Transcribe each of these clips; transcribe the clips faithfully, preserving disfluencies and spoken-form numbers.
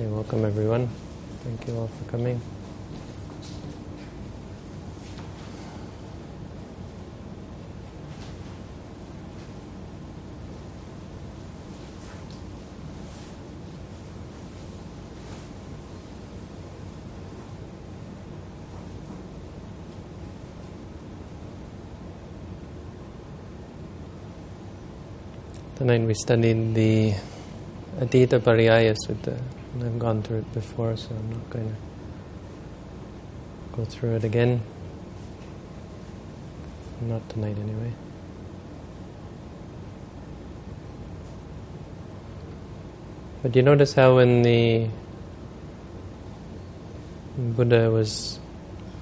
Okay, welcome everyone. Thank you all for coming. Tonight we studied the Atita Pariyayas Sutta. I've gone through it before, so I'm not going to go through it again. Not tonight, anyway. But you notice how when the Buddha was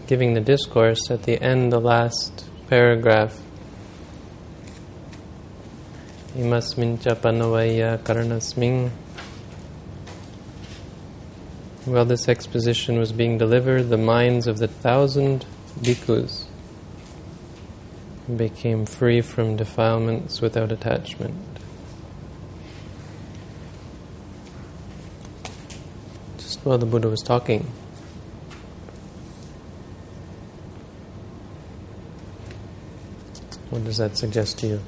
giving the discourse, at the end, the last paragraph, Imasmin ca panavaya karanasmin. While this exposition was being delivered, the minds of the thousand bhikkhus became free from defilements without attachment. Just while the Buddha was talking. What does that suggest to you?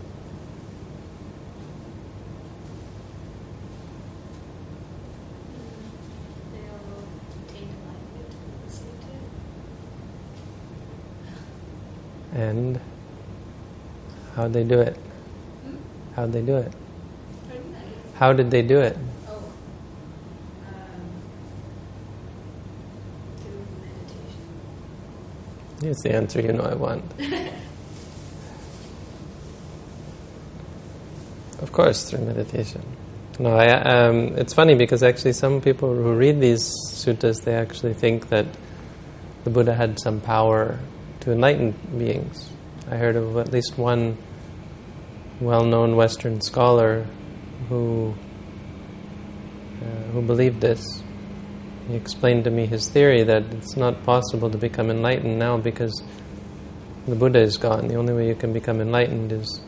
And how'd they do it? Hmm? How'd they do it? How did they do it? Oh. Um, through meditation. Here's the answer you know I want. Of course, through meditation. No, I, um, it's funny because actually some people who read these suttas, they actually think that the Buddha had some power to enlightened beings. I heard of at least one well-known Western scholar who uh, who believed this. He explained to me his theory that it's not possible to become enlightened now because the Buddha is gone. The only way you can become enlightened is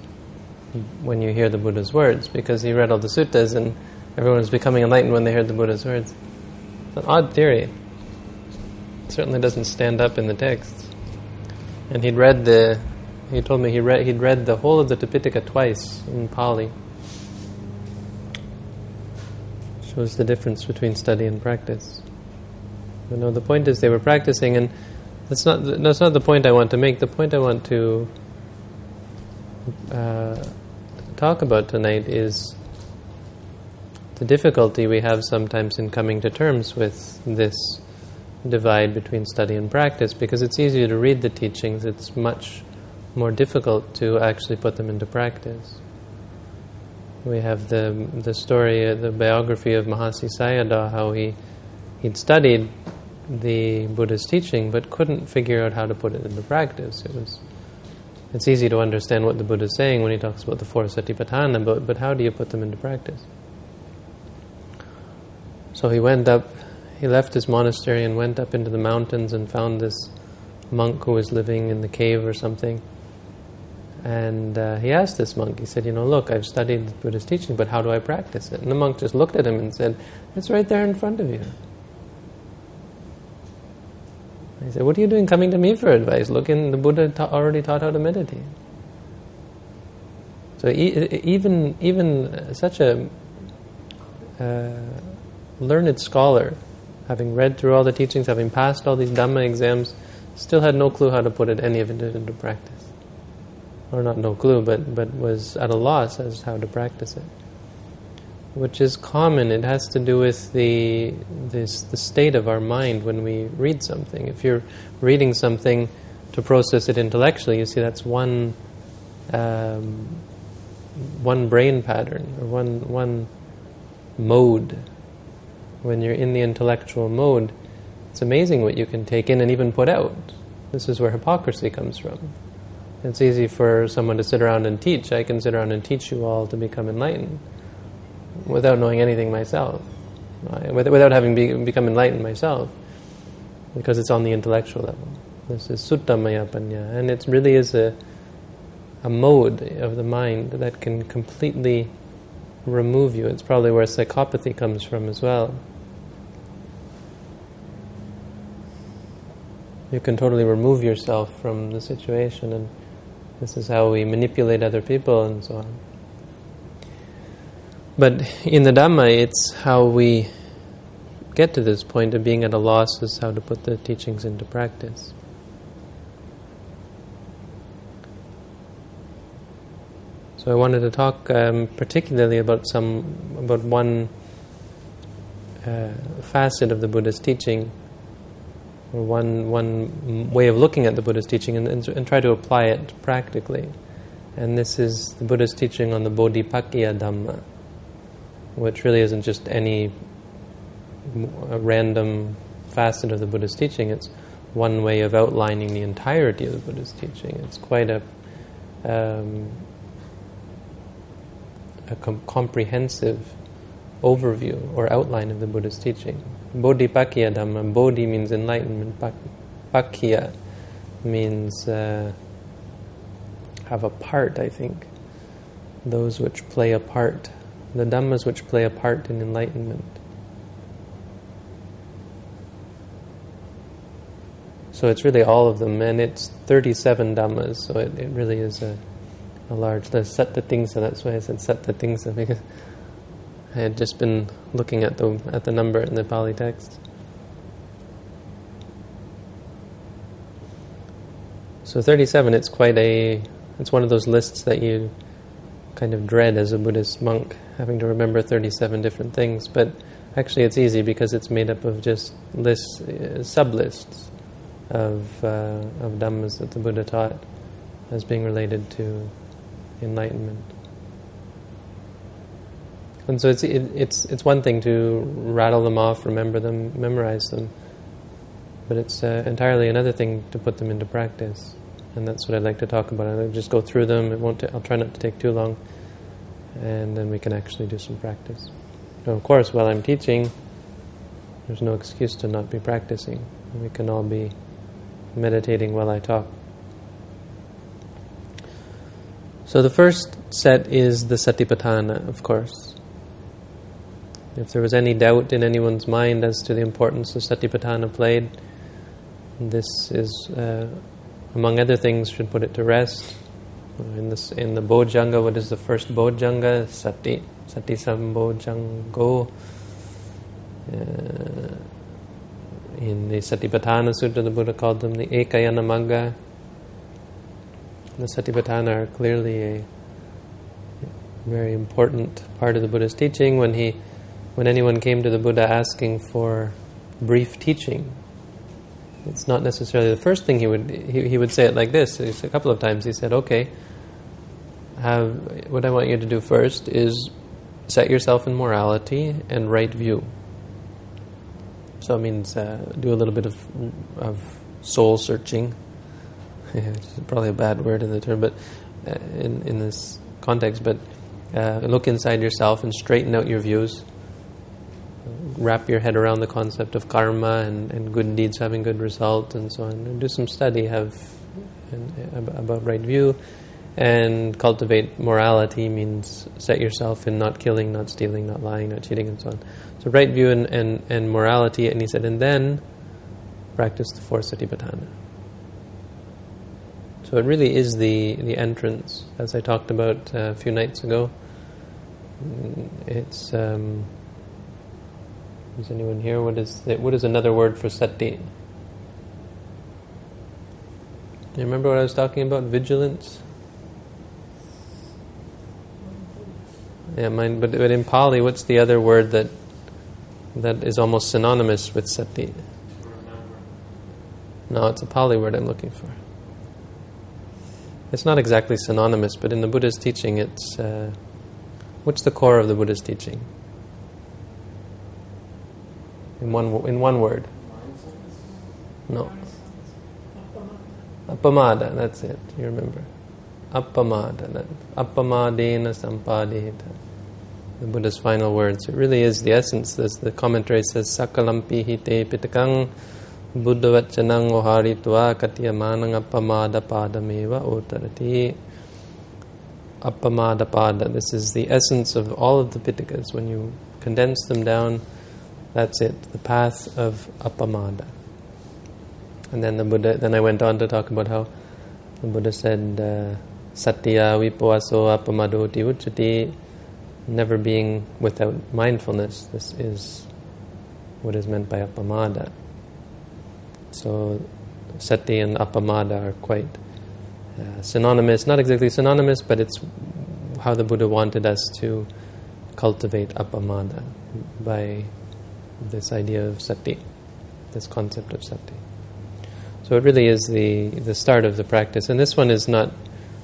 when you hear the Buddha's words, because he read all the suttas and everyone was becoming enlightened when they heard the Buddha's words. It's an odd theory. It certainly doesn't stand up in the texts. And he'd read the, he told me he read, he'd read the whole of the Tipitaka twice in Pali. Shows the difference between study and practice. But no, the point is they were practicing, and that's not, that's not the point I want to make. The point I want to uh, talk about tonight is the difficulty we have sometimes in coming to terms with this divide between study and practice, because it's easier to read the teachings, it's much more difficult to actually put them into practice. We have the the story, the biography of Mahāsi Sayādaw, how he, he'd studied the Buddha's teaching but couldn't figure out how to put it into practice. It was it's easy to understand what the Buddha is saying when he talks about the four satipatthana, but, but how do you put them into practice? So he went up He left his monastery and went up into the mountains and found this monk who was living in the cave or something. And uh, he asked this monk, he said, you know, look, I've studied the Buddha's teaching, but how do I practice it? And the monk just looked at him and said, it's right there in front of you. And he said, what are you doing coming to me for advice? Look, in, the Buddha ta- already taught how to meditate. So e- even, even such a uh, learned scholar, having read through all the teachings, having passed all these Dhamma exams, still had no clue how to put it, any of it into practice. Or not no clue, but, but was at a loss as how to practice it. Which is common. It has to do with the this the state of our mind when we read something. If you're reading something to process it intellectually, you see that's one um, one brain pattern, or one one mode. When you're in the intellectual mode, it's amazing what you can take in and even put out. This is where hypocrisy comes from. It's easy for someone to sit around and teach. I can sit around and teach you all to become enlightened without knowing anything myself, without having be- become enlightened myself, because it's on the intellectual level. This is sutta-maya paññā, and it really is a, a mode of the mind that can completely remove you. It's probably where psychopathy comes from as well. you can totally remove yourself from the situation, and this is how we manipulate other people and so on. But in the Dhamma, it's how we get to this point of being at a loss is how to put the teachings into practice. So I wanted to talk um, particularly about some about one uh, facet of the Buddha's teaching, or one one way of looking at the Buddha's teaching, and, and, and try to apply it practically. And this is the Buddha's teaching on the Bodhipakkhiyā Dhammā, which really isn't just any random facet of the Buddha's teaching. It's one way of outlining the entirety of the Buddha's teaching. It's quite a um, a com- comprehensive overview or outline of the Buddha's teaching. Bodhipakkhiyā Dhamma. Bodhi means enlightenment. Pak- Pakkhya means uh, have a part, I think. Those which play a part. The Dhammas which play a part in enlightenment. So it's really all of them, and it's thirty-seven Dhammas, so it, it really is a, a large list. Sattatiṃsa, that's why I said sattatiṃsa, because I had just been looking at the at the number in the Pali text. So thirty-seven, it's quite a, it's one of those lists that you kind of dread as a Buddhist monk, having to remember thirty-seven different things, but actually it's easy because it's made up of just lists, uh, sub-lists. Of, uh, of Dhammas that the Buddha taught as being related to enlightenment. And so it's it, it's it's one thing to rattle them off, remember them, memorize them, but it's uh, entirely another thing to put them into practice. And that's what I'd like to talk about. I'll just go through them. It won't. T- I'll try not to take too long, and then we can actually do some practice. And of course, while I'm teaching, there's no excuse to not be practicing. We can all be meditating while I talk. So the first set is the Satipatthana, of course. If there was any doubt in anyone's mind as to the importance of Satipatthana played, this is, uh, among other things, should put it to rest. In, this, in the bojjhaṅga, what is the first bojjhaṅga? Sati, sati sambojjhaṅgo. Uh, In the Satipatthana Sutta, the Buddha called them the Ekayana Magga. The Satipatthana are clearly a very important part of the Buddha's teaching. When he, when anyone came to the Buddha asking for brief teaching, it's not necessarily the first thing he would he, he would say it like this. A couple of times he said, "Okay, have, what I want you to do first is set yourself in morality and right view." So it means uh, do a little bit of of soul searching. It's probably a bad word in the term, but uh, in in this context, but uh, look inside yourself and straighten out your views. Wrap your head around the concept of karma and, and good deeds having good result and so on. And do some study have an, about right view, and cultivate morality means set yourself in not killing, not stealing, not lying, not cheating, and so on. So right view and, and, and morality, and he said, and then practice the four satipatthana. So it really is the, the entrance, as I talked about a few nights ago. It's, um, is anyone here? What is the, what is another word for sati? Do you remember what I was talking about? Vigilance? Yeah, mine, but, but in Pali, what's the other word that that is almost synonymous with sati? No, it's a Pali word I'm looking for. It's not exactly synonymous, but in the Buddha's teaching, it's... Uh, what's the core of the Buddha's teaching? In one in one word. No. Appamada, that's it, you remember. Appamada, appamādena sampadhita. The Buddha's final words. It really is the essence. As the commentary says, Sakalampi hite pitakang buddhavaccanang oharitva katyamanang appamada padameva otarati. Appamada pada. This is the essence of all of the pitikas. When you condense them down, that's it. The path of appamada. And then the Buddha, then I went on to talk about how the Buddha said, uh, Satya vipawaso apamadoti uchati, never being without mindfulness. This is what is meant by appamada. So sati and appamada are quite uh, synonymous, not exactly synonymous, but it's how the Buddha wanted us to cultivate appamada by this idea of sati, this concept of sati. So it really is the the start of the practice, and this one is not,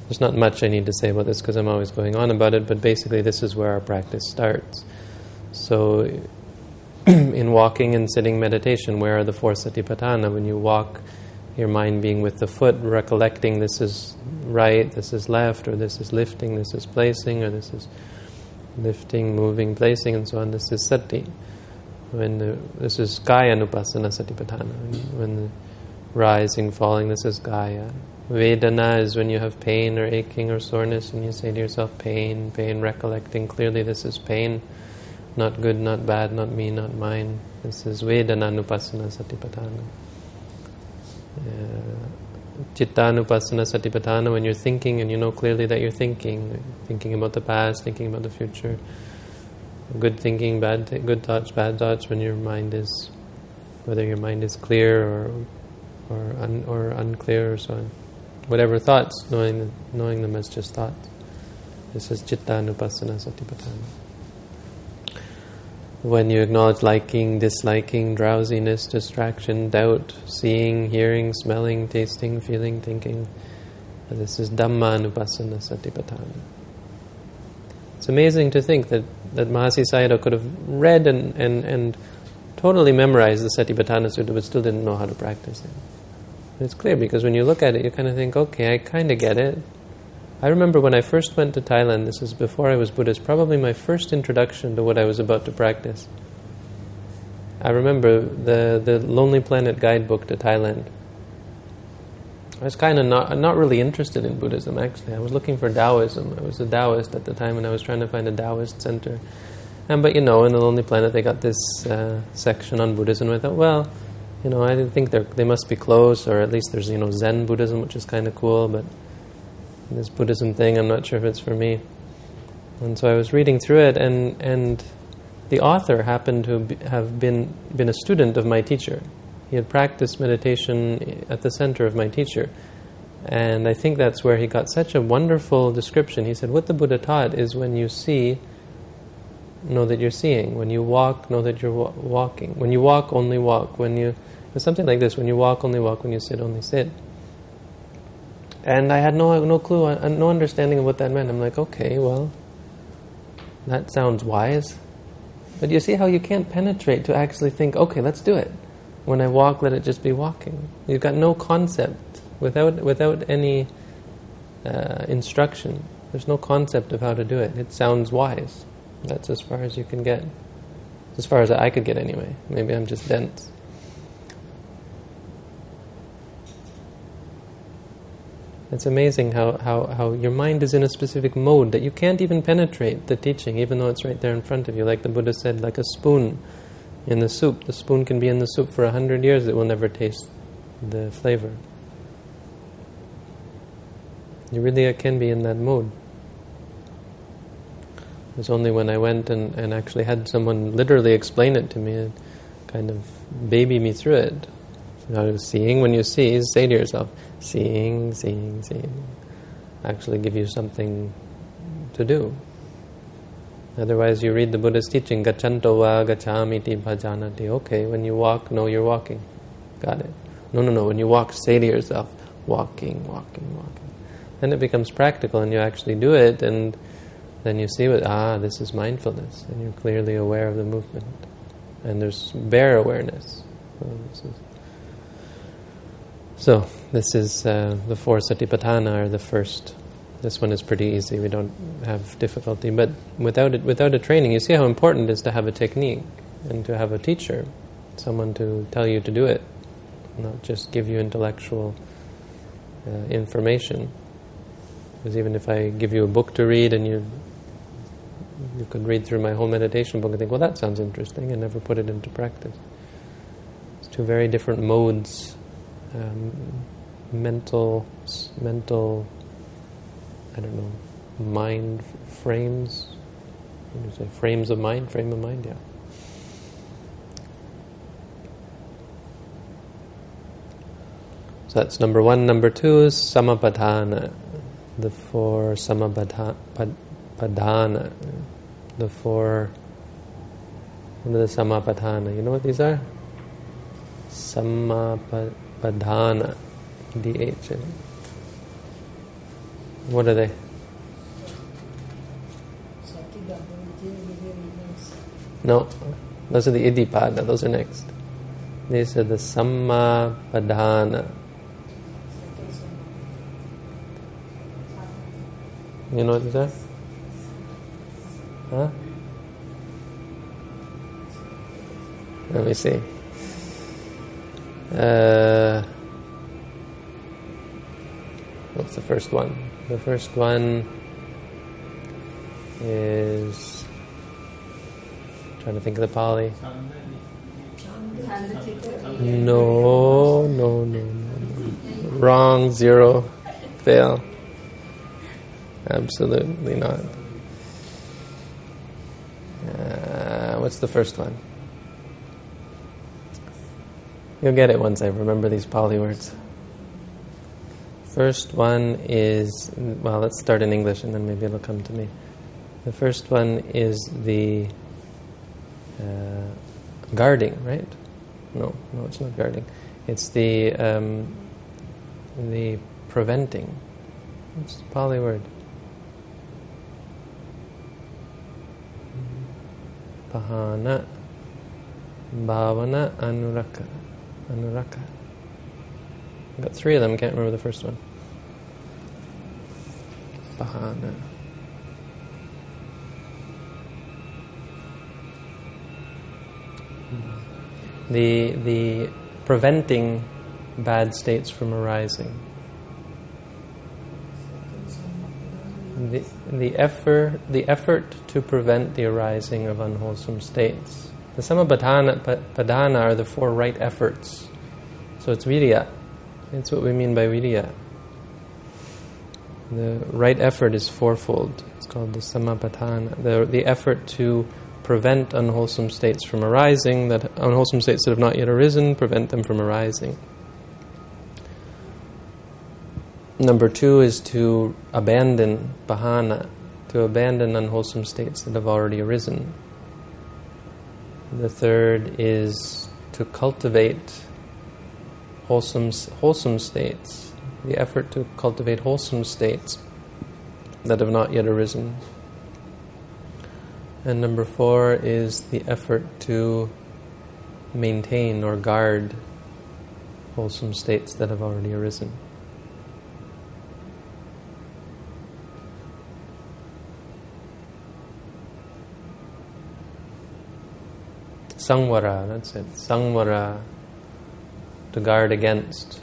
there's not much I need to say about this because I'm always going on about it, but basically this is where our practice starts. So in walking and sitting meditation, where are the four satipatthana? When you walk, your mind being with the foot, recollecting this is right, this is left, or this is lifting, this is placing, or this is lifting, moving, placing, and so on. This is sati. When the, this is kāyānupassanā satipaṭṭhāna. When the rising, falling, this is kāya. Vedana is when you have pain or aching or soreness, and you say to yourself, pain, pain, recollecting clearly this is pain, not good, not bad, not me, not mine. This is vedanānupassanā satipaṭṭhāna. Uh, cittānupassanā satipaṭṭhāna, when you're thinking and you know clearly that you're thinking, thinking about the past, thinking about the future. Good thinking, bad, th- good thoughts, bad thoughts. When your mind is, whether your mind is clear or or un- or unclear or so on, whatever thoughts, knowing the, knowing them as just thoughts. This is cittānupassanā satipaṭṭhāna. When you acknowledge liking, disliking, drowsiness, distraction, doubt, seeing, hearing, smelling, tasting, feeling, thinking, this is dhammānupassanā satipaṭṭhāna. It's amazing to think that, that Mahāsi Sayādaw could have read and, and, and totally memorized the Satipatthana Sutta but still didn't know how to practice it. And it's clear because when you look at it, you kind of think, okay, I kind of get it. I remember when I first went to Thailand, this is before I was Buddhist, probably my first introduction to what I was about to practice. I remember the, the Lonely Planet guidebook to Thailand. I was kind of not, not really interested in Buddhism, actually. I was looking for Taoism. I was a Taoist at the time, and I was trying to find a Taoist center. And But, you know, in the Lonely Planet, they got this uh, section on Buddhism. I thought, well, you know, I didn't think they're, they must be close, or at least there's, you know, Zen Buddhism, which is kind of cool, but this Buddhism thing, I'm not sure if it's for me. And so I was reading through it, and and the author happened to be, have been been a student of my teacher. He had practiced meditation at the center of my teacher. And I think that's where he got such a wonderful description. He said, what the Buddha taught is when you see, know that you're seeing. When you walk, know that you're wa- walking. When you walk, only walk. When you, something like this, when you walk, only walk. When you sit, only sit. And I had no no clue, no understanding of what that meant. I'm like, okay, well, that sounds wise. But you see how you can't penetrate to actually think, okay, let's do it. When I walk, let it just be walking. You've got no concept without without any uh, instruction. There's no concept of how to do it. It sounds wise. That's as far as you can get. As far as I could get anyway. Maybe I'm just dense. It's amazing how, how, how your mind is in a specific mode that you can't even penetrate the teaching, even though it's right there in front of you. Like the Buddha said, like a spoon in the soup. The spoon can be in the soup for a hundred years, it will never taste the flavor. You really can be in that mode. It was only when I went and, and actually had someone literally explain it to me and kind of baby me through it. Out of seeing, when you see, say to yourself, seeing, seeing, seeing. Actually give you something to do. Otherwise you read the Buddha's teaching, gacchanto va gacchamiti bhajanati. Okay, when you walk, know you're walking. Got it. No, no, no, when you walk, say to yourself, walking, walking, walking. Then it becomes practical and you actually do it, and then you see what, ah, this is mindfulness, and you're clearly aware of the movement. And there's bare awareness. So this is So, this is uh, the four satipatthana are the first. This one is pretty easy, we don't have difficulty. But without it, without a training, you see how important it is to have a technique and to have a teacher, someone to tell you to do it, not just give you intellectual uh, information. Because even if I give you a book to read and you you could read through my whole meditation book and think, well, that sounds interesting, and never put it into practice. It's two very different modes um, mental, mental, I don't know, mind frames. What do you say? Frames of mind, frame of mind, yeah. So that's number one. Number two is sammappadhāna, the four sammappadhāna, the four. What are the sammappadhāna? You know what these are? Sammappadhāna, D H. What are they? No, those are the iddhipāda. Those are next. These are the sammappadhāna. You know what these are? Huh? Let me see. Uh, what's the first one? The first one is... I'm trying to think of the Pali. No, no, no, no, no. Wrong, zero, fail. Absolutely not. Uh, what's the first one? You'll get it once I remember these Pali words. First one is, well, let's start in English and then maybe it'll come to me. The first one is the uh, guarding, right? No, no, it's not guarding. It's the um, the preventing. What's the Pali word? Pahāna, bhavana, anurakkhaṇā. Anurakka. I've got three of them, can't remember the first one. Pahāna. The the preventing bad states from arising. The the effort the effort to prevent the arising of unwholesome states. The sammappadhāna are the four right efforts. So it's viriya. That's what we mean by viriya. The right effort is fourfold. It's called the sammappadhāna. The, the effort to prevent unwholesome states from arising, that unwholesome states that have not yet arisen, prevent them from arising. Number two is to abandon pahāna, to abandon unwholesome states that have already arisen. The third is to cultivate wholesome, wholesome states, the effort to cultivate wholesome states that have not yet arisen. And number four is the effort to maintain or guard wholesome states that have already arisen. Samvara, that's it. Samvara, to guard against.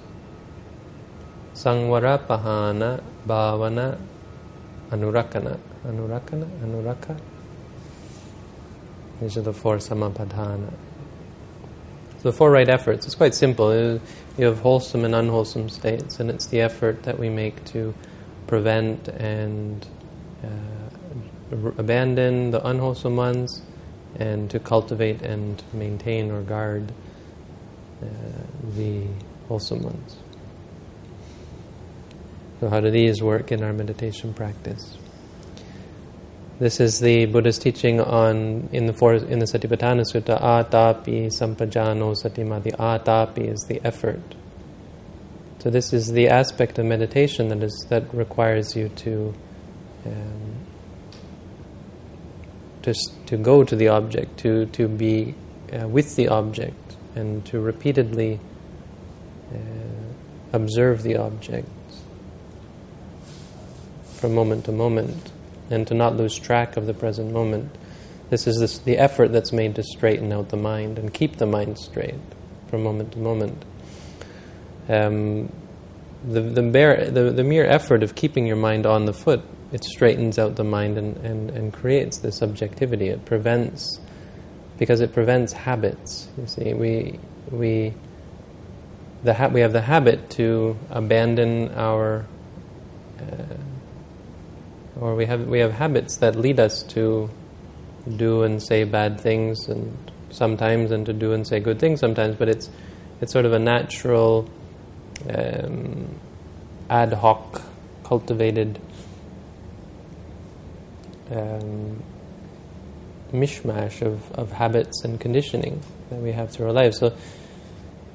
Samvara, pahāna, bhavana, anurakkhaṇā. Anurakkhaṇā, anurakka. These are the four sammappadhāna. So the four right efforts. It's quite simple. You have wholesome and unwholesome states, and it's the effort that we make to prevent and uh, abandon the unwholesome ones, and to cultivate and maintain or guard uh, the wholesome ones. So how do these work in our meditation practice? This is the Buddha's teaching on in the four, in the Satipatthana Sutta. Atapi Sampajano Satimati. Atapi is the effort. So this is the aspect of meditation that is that requires you to. Um, To, to go to the object, to, to be uh, with the object, and to repeatedly uh, observe the object from moment to moment, and to not lose track of the present moment. This is this, the effort that's made to straighten out the mind and keep the mind straight from moment to moment. Um, the, the, bare, the, the mere effort of keeping your mind on the foot, it straightens out the mind and, and, and creates this objectivity. It prevents, because it prevents habits. You see, we we the ha- we have the habit to abandon our, uh, or we have we have habits that lead us to do and say bad things, and sometimes, and to do and say good things sometimes. But it's it's sort of a natural, um, ad hoc, cultivated um, mishmash of, of habits and conditioning that we have through our lives. So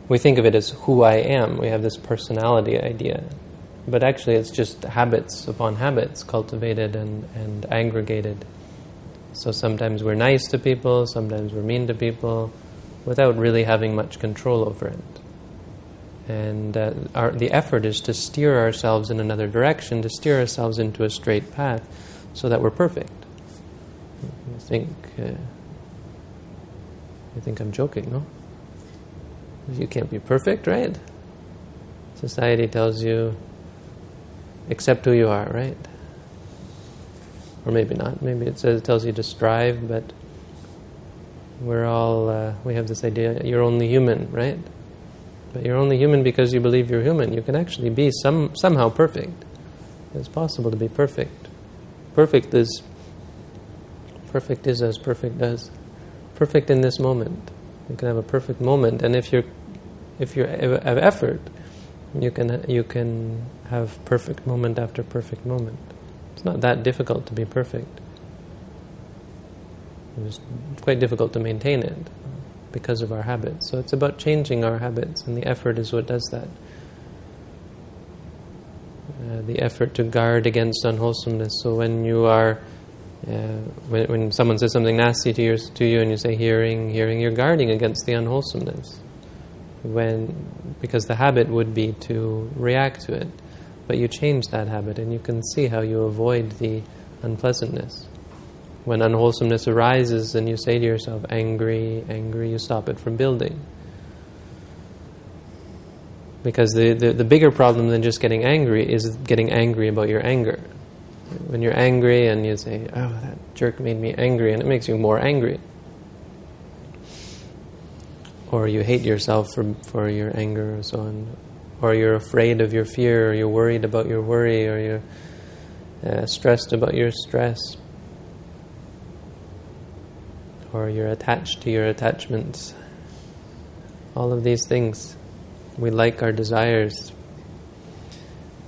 we think of it as who I am. We have this personality idea. But actually it's just habits upon habits, cultivated and, and aggregated. So sometimes we're nice to people, sometimes we're mean to people, without really having much control over it. And uh, our, the effort is to steer ourselves in another direction, to steer ourselves into a straight path so that we're perfect. I think uh, I think I'm joking, no? You can't be perfect, right? Society tells you, accept who you are, right? Or maybe not. Maybe it says it tells you to strive, but we're all uh, we have this idea you're only human, right? But you're only human because you believe you're human. You can actually be some somehow perfect. It's possible to be perfect. Perfect is perfect is as perfect does. Perfect in this moment. You can have a perfect moment, and if you're if you have effort, you can you can have perfect moment after perfect moment. It's not that difficult to be perfect. It's quite difficult to maintain it because of our habits. So it's about changing our habits, and the effort is what does that. Uh, the effort to guard against unwholesomeness. So when you are, uh, when, when someone says something nasty to, your, to you, and you say hearing, hearing, you're guarding against the unwholesomeness. When, because the habit would be to react to it. But you change that habit, and you can see how you avoid the unpleasantness. When unwholesomeness arises and you say to yourself, angry, angry, you stop it from building. Because the, the, the bigger problem than just getting angry is getting angry about your anger. When you're angry and you say, oh, that jerk made me angry, and it makes you more angry. Or you hate yourself for, for your anger or so on. Or you're afraid of your fear, or you're worried about your worry, or you're uh, stressed about your stress. Or you're attached to your attachments. All of these things. We like our desires.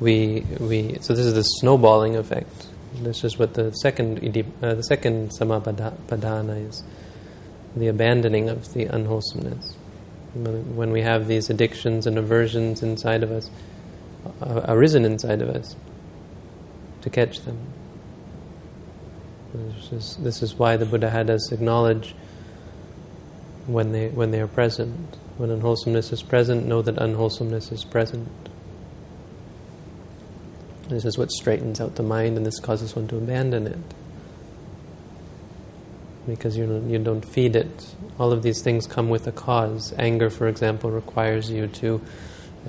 We we so this is the snowballing effect. This is what the second uh, the second sammappadhāna is, the abandoning of the unwholesomeness. When we have these addictions and aversions inside of us, uh, arisen inside of us, to catch them. This is, this is why the Buddha had us acknowledge when they when they are present. When unwholesomeness is present, know that unwholesomeness is present. This is what straightens out the mind, and this causes one to abandon it. Because you don't, you don't feed it. All of these things come with a cause. Anger, for example, requires you to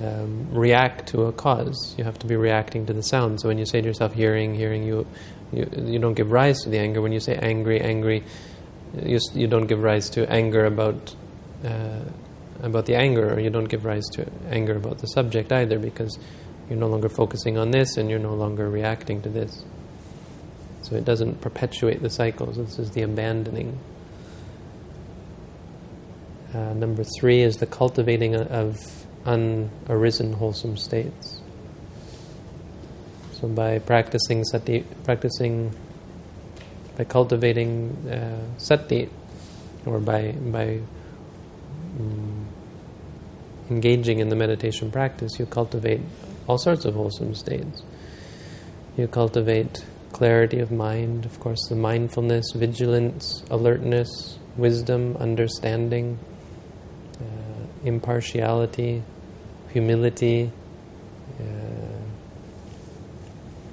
um, react to a cause. You have to be reacting to the sound. So when you say to yourself, hearing, hearing, you you, you don't give rise to the anger. When you say angry, angry, you, you don't give rise to anger about... Uh, about the anger, or you don't give rise to anger about the subject either, because you're no longer focusing on this and you're no longer reacting to this. So it doesn't perpetuate the cycles. This is the abandoning. Uh, number three is the cultivating of unarisen wholesome states. So by practicing sati, practicing, by cultivating uh, sati, or by by um, engaging in the meditation practice, you cultivate all sorts of wholesome states. You cultivate clarity of mind, of course, the mindfulness, vigilance, alertness, wisdom, understanding, uh, impartiality, humility, uh,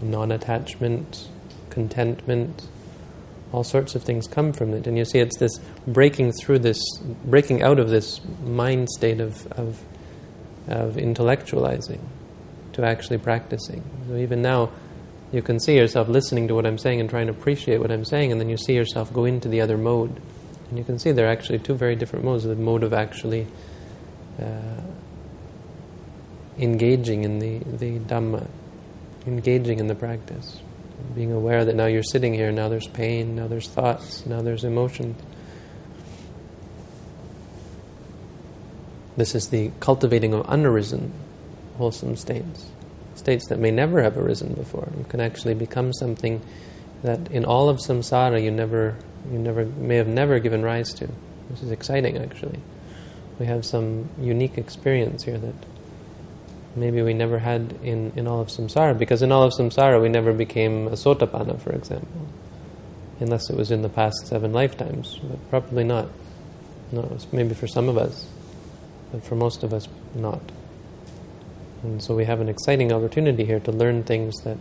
non-attachment, contentment. All sorts of things come from it, and you see it's this breaking through this, breaking out of this mind state of of, of intellectualizing to actually practicing. So even now, you can see yourself listening to what I'm saying and trying to appreciate what I'm saying, and then you see yourself go into the other mode, and you can see there are actually two very different modes: the mode of actually uh, engaging in the, the Dhamma, engaging in the practice, being aware that now you're sitting here, now there's pain, now there's thoughts, now there's emotions. This is the cultivating of unarisen, wholesome states, states that may never have arisen before. You can actually become something that in all of samsara you never, you never may have never given rise to. This is exciting, actually. We have some unique experience here that maybe we never had in, in all of samsara, because in all of samsara we never became a sotapanna, for example, unless it was in the past seven lifetimes, but probably not. No, maybe for some of us, but for most of us, not. And so we have an exciting opportunity here to learn things that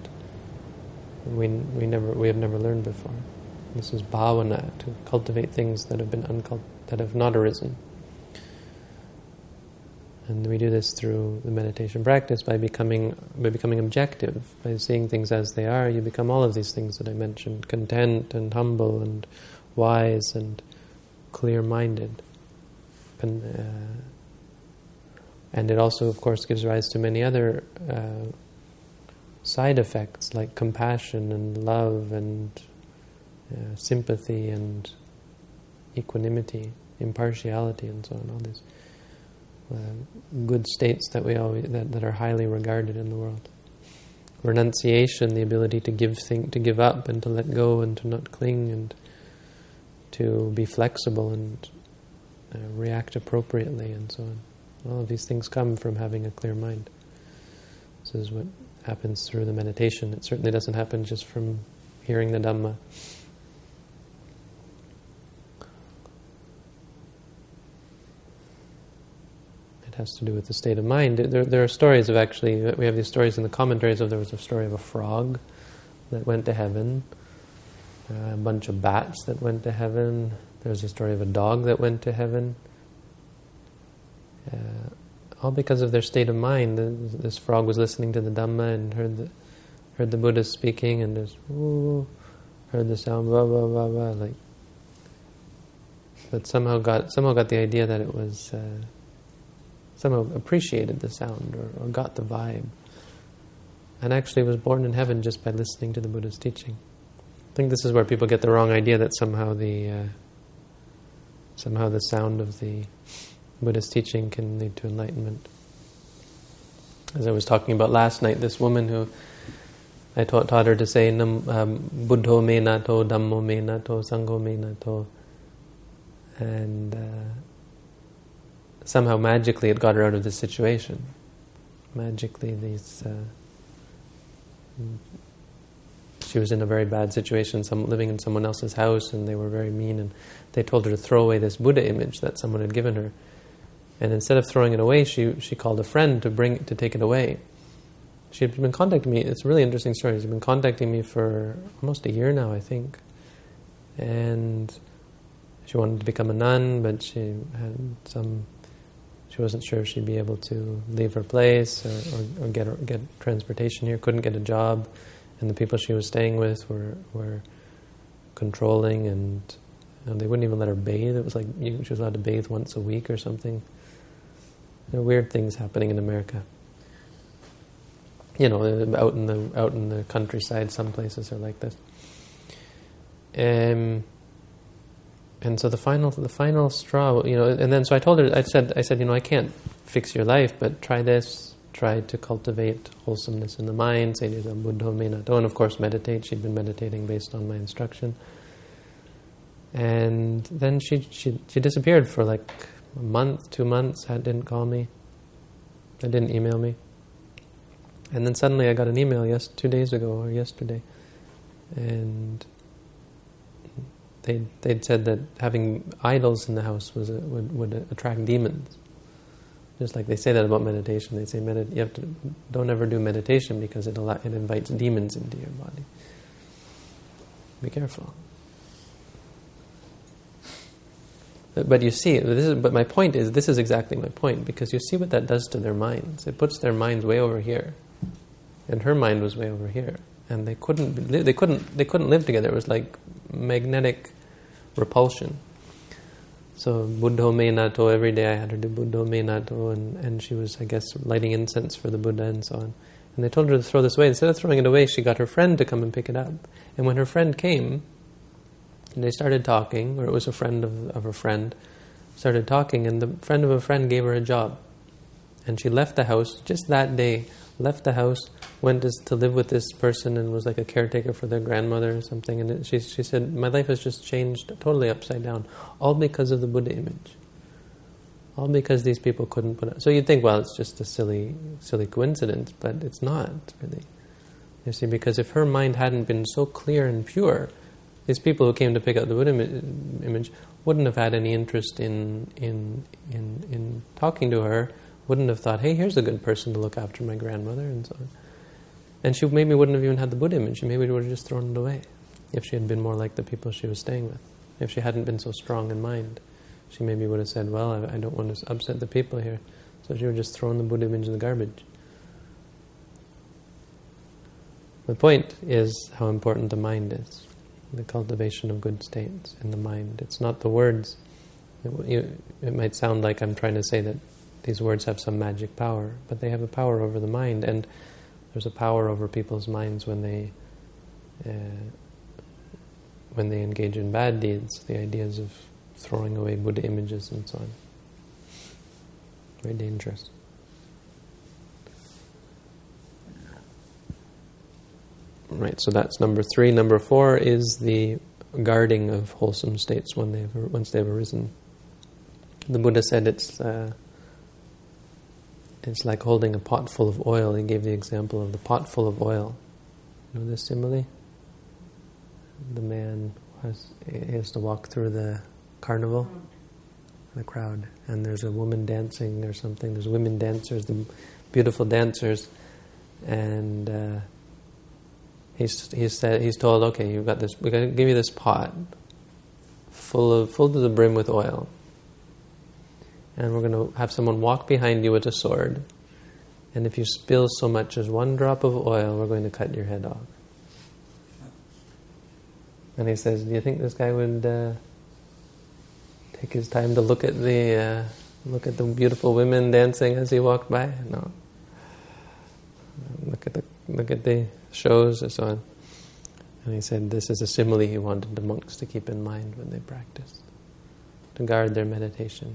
we we never we have never learned before. This is bhavana, to cultivate things that have been uncult that have not arisen. And we do this through the meditation practice by becoming by becoming objective, by seeing things as they are. You become all of these things that I mentioned: content and humble and wise and clear-minded. And, uh, And it also, of course, gives rise to many other uh, side effects like compassion and love and uh, sympathy and equanimity, impartiality, and so on. All these uh, good states that we always that, that are highly regarded in the world. Renunciation, the ability to give thing, to give up, and to let go, and to not cling, and to be flexible and uh, react appropriately, and so on. All of these things come from having a clear mind. This is what happens through the meditation. It certainly doesn't happen just from hearing the Dhamma. It has to do with the state of mind. There, there are stories of actually, we have these stories in the commentaries of, there was a story of a frog that went to heaven, a bunch of bats that went to heaven, there's a story of a dog that went to heaven. Uh, all because of their state of mind. This frog was listening to the Dhamma and heard the heard the Buddha speaking and just ooh, heard the sound blah blah blah blah, like, but somehow got somehow got the idea that it was uh, somehow appreciated the sound or, or got the vibe, and actually was born in heaven just by listening to the Buddha's teaching. I think this is where people get the wrong idea that somehow the uh, somehow the sound of the Buddhist teaching can lead to enlightenment. As I was talking about last night, this woman who I taught, taught her to say Nam, um, Buddho me nato, Dhammo me nato, Sangho me nato, and uh, somehow magically it got her out of this situation. Magically these uh, she was in a very bad situation, some, living in someone else's house, and they were very mean, and they told her to throw away this Buddha image that someone had given her. And instead of throwing it away, she she called a friend to bring to take it away. She had been contacting me. It's a really interesting story. She's been contacting me for almost a year now, I think. And she wanted to become a nun, but she had some. She wasn't sure if she'd be able to leave her place or, or, or get get transportation here. Couldn't get a job, and the people she was staying with were were controlling, and, and they wouldn't even let her bathe. It was like you, she was allowed to bathe once a week or something. There are weird things happening in America. You know, out in the out in the countryside, some places are like this. Um, and so the final the final straw, you know. And then so I told her, I said, I said, you know, I can't fix your life, but try this. Try to cultivate wholesomeness in the mind. Say to the Buddha me nato, and of course meditate. She'd been meditating based on my instruction. And then she she she disappeared for like a month, two months, didn't call me, didn't email me. And then suddenly I got an email yes, two days ago or yesterday, and they they'd said that having idols in the house was a, would would attract demons. Just like they say that about meditation, they say medit- you have to don't ever do meditation because it al- it invites demons into your body. Be careful. But you see, this is, but my point is, this is exactly my point, because you see what that does to their minds. It puts their minds way over here, and her mind was way over here, and they couldn't, they couldn't, they couldn't live together. It was like magnetic repulsion. So buddho me nato, every day I had her do buddho me nato, and, and she was, I guess, lighting incense for the Buddha and so on. And they told her to throw this away. Instead of throwing it away, she got her friend to come and pick it up. And when her friend came, and they started talking, or it was a friend of, of a friend, started talking, and the friend of a friend gave her a job. And she left the house, just that day, left the house, went to, to live with this person and was like a caretaker for their grandmother or something. And it, she, she said, my life has just changed totally upside down, all because of the Buddha image. All because these people couldn't put it. So you'd think, well, it's just a silly, silly coincidence, but it's not, really. You see, because if her mind hadn't been so clear and pure, these people who came to pick up the Buddha Im- image wouldn't have had any interest in, in, in, in talking to her, wouldn't have thought, hey, here's a good person to look after my grandmother, and so on. And she maybe wouldn't have even had the Buddha image. She maybe would have just thrown it away if she had been more like the people she was staying with. If she hadn't been so strong in mind, she maybe would have said, well, I, I don't want to upset the people here. So she would have just thrown the Buddha image in the garbage. The point is how important the mind is, the cultivation of good states in the mind. It's not the words. It, it might sound like I'm trying to say that these words have some magic power, but they have a power over the mind, and there's a power over people's minds when they uh, when they engage in bad deeds, the ideas of throwing away Buddha images and so on. Very dangerous. Right, so that's number three. Number four is the guarding of wholesome states when they've, once they've arisen. The Buddha said it's... Uh, It's like holding a pot full of oil. He gave the example of the pot full of oil. You know this simile? The man has, has to walk through the carnival, the crowd, and there's a woman dancing or something. There's women dancers, the beautiful dancers, and uh, he's he's said, he's told, okay, you've got this. We're going to give you this pot full of full to the brim with oil. And we're going to have someone walk behind you with a sword. And if you spill so much as one drop of oil, we're going to cut your head off. And he says, do you think this guy would uh, take his time to look at the uh, look at the beautiful women dancing as he walked by? No. Look at the look at the shows and so on. And he said, this is a simile he wanted the monks to keep in mind when they practice, to guard their meditation.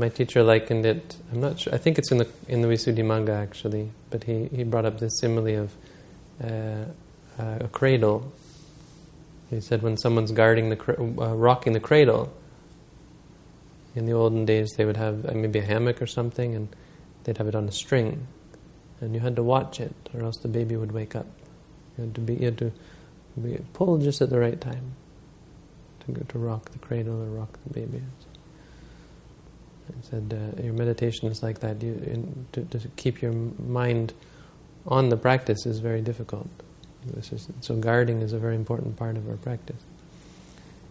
My teacher likened it, I'm not sure, I think it's in the in the Visuddhimagga actually, but he, he brought up this simile of uh, uh, a cradle. He said when someone's guarding the cra- uh, rocking the cradle, in the olden days they would have uh, maybe a hammock or something, and they'd have it on a string, and you had to watch it, or else the baby would wake up. You had to be, you had to be pulled just at the right time to go to rock the cradle or rock the baby. He said, uh, your meditation is like that. You, in, to, to keep your mind on the practice is very difficult. This is, so guarding is a very important part of our practice.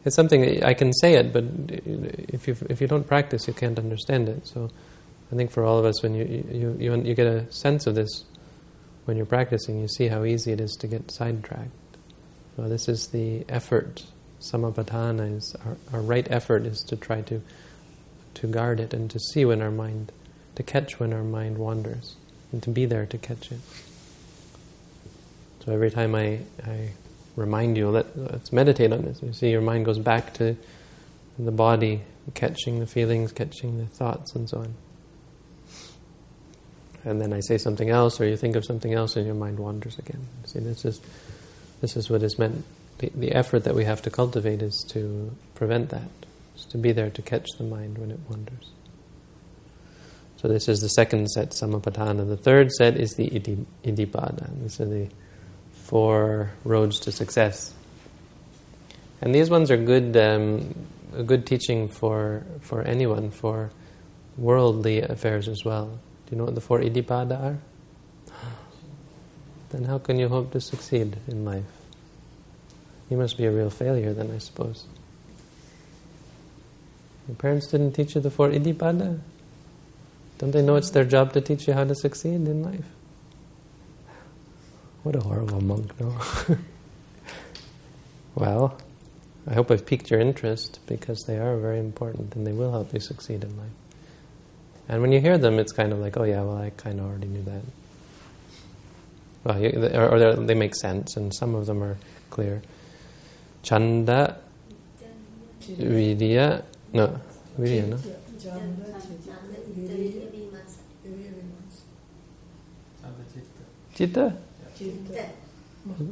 It's something, I can say it, but if you if you don't practice, you can't understand it. So I think for all of us, when you you, you, you get a sense of this, when you're practicing, you see how easy it is to get sidetracked. So this is the effort. Sammappadhāna is, our, our right effort is to try to to guard it and to see when our mind, to catch when our mind wanders, and to be there to catch it. So every time I, I remind you, let, let's meditate on this. You see, your mind goes back to the body, catching the feelings, catching the thoughts, and so on. And then I say something else, or you think of something else, and your mind wanders again. You see, this is this is what is meant. The, the effort that we have to cultivate is to prevent that. To be there to catch the mind when it wanders. So this is the second set, Sammappadhāna. The third set is the iddhipāda. These are the four roads to success. And these ones are good, um, a good teaching for for anyone, for worldly affairs as well. Do you know what the four iddhipāda are? Then how can you hope to succeed in life? You must be a real failure then, I suppose. Your parents didn't teach you the four iddhipāda? Don't they know it's their job to teach you how to succeed in life? What a horrible monk, no? Well, I hope I've piqued your interest, because they are very important and they will help you succeed in life. And when you hear them, it's kind of like, oh yeah, well, I kind of already knew that. Well, you, or they make sense, and some of them are clear. Chanda, viriya, no, viriya, no? Citta?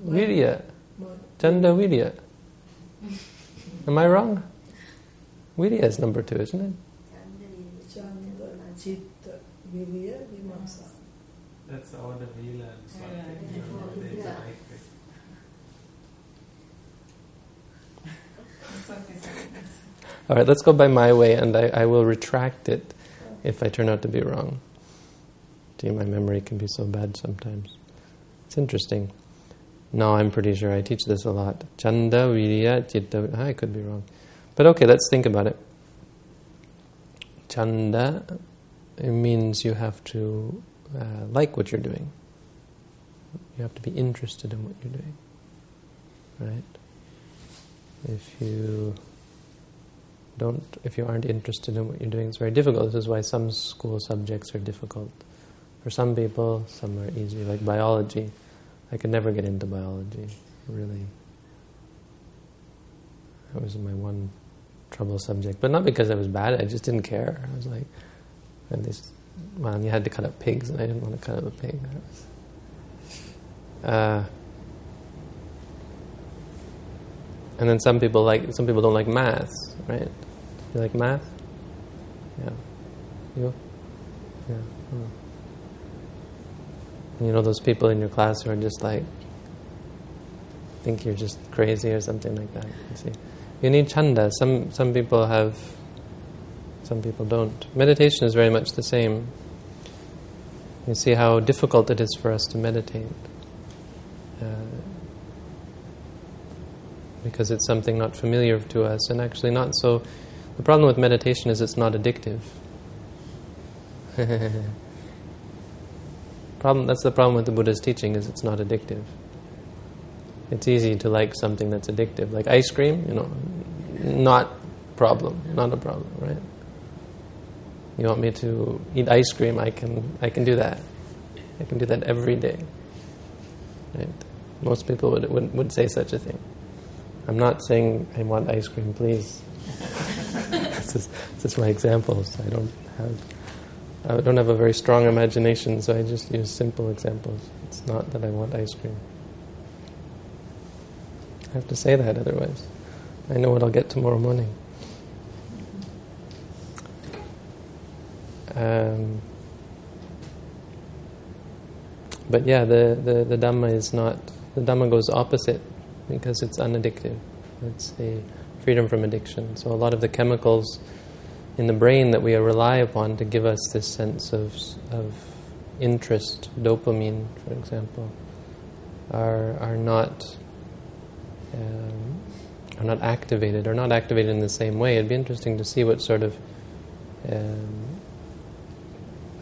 Viriya. Chanda, viriya. Am I wrong? Viriya is number two, isn't it? Citta, viriya, vimamsa. That's all the vila and something. You know, they like it. All right, let's go by my way, and I, I will retract it if I turn out to be wrong. Gee, my memory can be so bad sometimes. It's interesting. No, I'm pretty sure I teach this a lot. Chanda, viriya, citta. I could be wrong. But okay, let's think about it. Chanda, it means you have to Uh, like what you're doing. You have to be interested in what you're doing, right? If you don't, if you aren't interested in what you're doing, it's very difficult. This is why some school subjects are difficult. For some people, some are easy, like biology. I could never get into biology, really. That was my one trouble subject, but not because I was bad, I just didn't care. I was like, and this. Well, and you had to cut up pigs, and I didn't want to cut up a pig. Uh, and then some people like some people don't like math, right? You like math? Yeah. You? Yeah. Oh. And you know those people in your class who are just like think you're just crazy or something like that. You see, you need chanda. Some some people have. Some people don't. Meditation is very much the same. You see how difficult it is for us to meditate. Uh, because it's something not familiar to us, and actually not so... The problem with meditation is it's not addictive. problem. That's the problem with the Buddha's teaching, is it's not addictive. It's easy to like something that's addictive. Like ice cream, you know, not problem, not a problem, right? You want me to eat ice cream, I can I can do that. I can do that every day. Right? Most people would, would, would say such a thing. I'm not saying, I want ice cream, please. this, is, this is my examples. I don't have I don't have a very strong imagination, so I just use simple examples. It's not that I want ice cream. I have to say that, otherwise I know what I'll get tomorrow morning. Um, but yeah, the, the, the Dhamma is not, the Dhamma goes opposite, because it's unaddictive. It's the freedom from addiction. So a lot of the chemicals in the brain that we rely upon to give us this sense of of interest, dopamine, for example, are are not um, are not activated, or not activated in the same way. It'd be interesting to see what sort of um,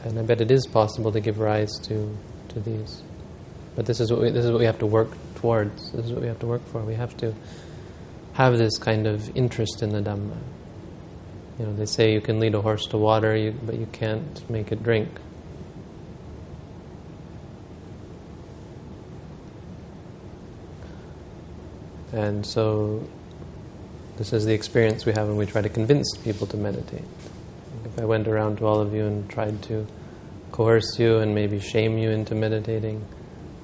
and I bet it is possible to give rise to, to these. But this is what we, this is what we have to work towards. This is what we have to work for. We have to have this kind of interest in the Dhamma. You know, they say you can lead a horse to water, you, but you can't make it drink. And so, this is the experience we have when we try to convince people to meditate. If I went around to all of you and tried to coerce you and maybe shame you into meditating,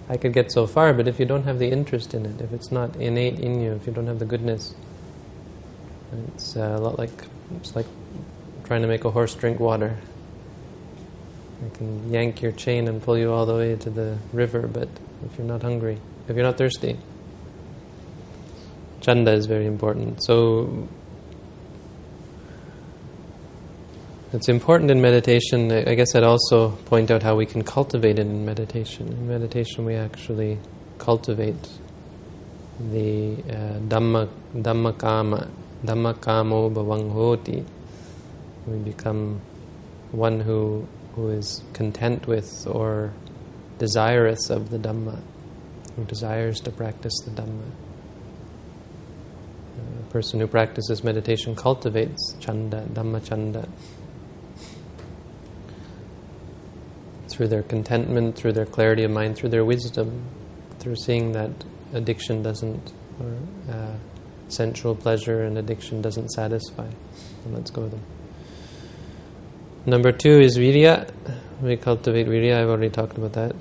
I could get so far, but if you don't have the interest in it, if it's not innate in you, if you don't have the goodness, it's a lot like, it's like trying to make a horse drink water. I can yank your chain and pull you all the way to the river, but if you're not hungry, if you're not thirsty. Chanda is very important. So, it's important in meditation. I guess I'd also point out how we can cultivate it in meditation. In meditation, we actually cultivate the uh, Dhamma, Dhamma Kama, Dhamma Kamo Bhavanghoti. We become one who who is content with or desirous of the Dhamma, who desires to practice the Dhamma. A person who practices meditation cultivates chanda, dhamma chanda. Through their contentment, through their clarity of mind, through their wisdom, through seeing that addiction doesn't, or uh, sensual pleasure and addiction doesn't satisfy. And let's go there. Number two is viriya. We cultivate viriya. I've already talked about that.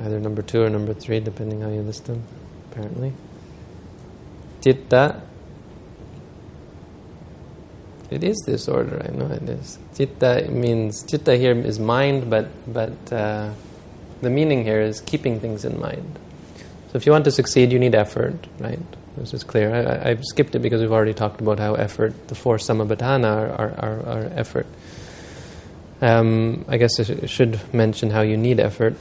Either number two or number three, depending how you list them, apparently. Citta. It is this order, I know it is. Citta means, citta here is mind, but but uh, the meaning here is keeping things in mind. So if you want to succeed, you need effort, right? This is clear. I, I skipped it because we've already talked about how effort, the four sammappadhāna are, are, are, are effort. Um, I guess I should mention how you need effort.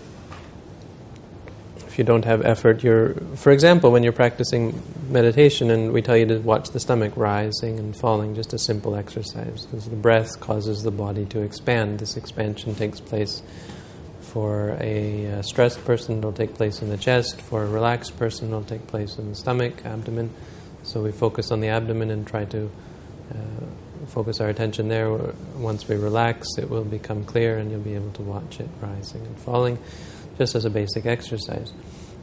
If you don't have effort, you're, for example, when you're practicing meditation and we tell you to watch the stomach rising and falling, just a simple exercise, because the breath causes the body to expand. This expansion takes place for a stressed person, it'll take place in the chest. For a relaxed person, it'll take place in the stomach, abdomen. So we focus on the abdomen and try to uh, focus our attention there. Once we relax, it will become clear and you'll be able to watch it rising and falling, just as a basic exercise.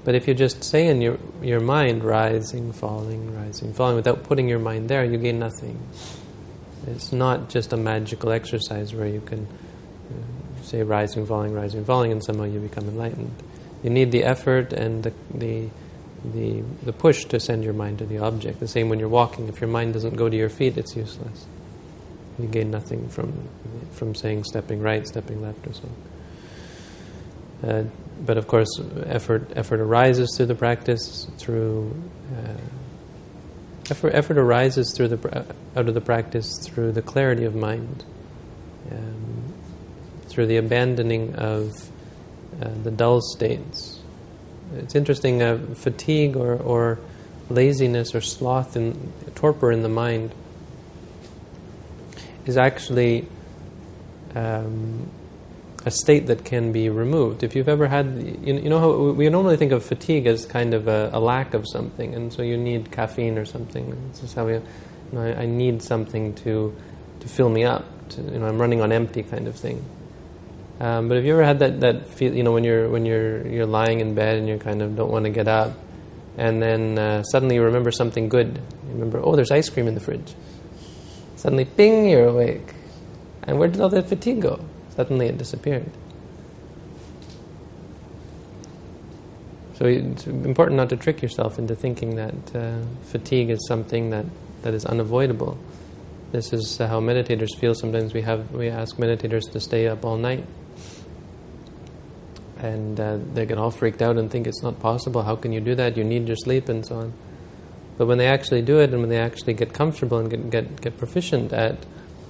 But if you just say in your your mind, rising, falling, rising, falling, without putting your mind there, you gain nothing. It's not just a magical exercise where you can uh, say rising, falling, rising, falling, and somehow you become enlightened. You need the effort and the, the the the push to send your mind to the object. The same when you're walking. If your mind doesn't go to your feet, it's useless. You gain nothing from from saying stepping right, stepping left, or so on. Uh, but of course, effort effort arises through the practice. Through uh, effort, effort arises through the out of the practice through the clarity of mind, um, through the abandoning of uh, the dull states. It's interesting. Uh, fatigue or or laziness or sloth and torpor in the mind is actually. Um, A state that can be removed. If you've ever had, you know, how we normally think of fatigue as kind of a, a lack of something, and so you need caffeine or something. This is how we, you know, I, I need something to to fill me up. To, you know, I'm running on empty, kind of thing. Um, but have you ever had that that feel? You know, when you're when you're you're lying in bed and you kind of don't want to get up, and then uh, suddenly you remember something good. You remember, oh, there's ice cream in the fridge. Suddenly, ping, you're awake. And where did all that fatigue go? Suddenly it disappeared. So it's important not to trick yourself into thinking that uh, fatigue is something that, that is unavoidable. This is how meditators feel. Sometimes we have we ask meditators to stay up all night. And uh, they get all freaked out and think it's not possible. How can you do that? You need your sleep and so on. But when they actually do it and when they actually get comfortable and get get, get proficient at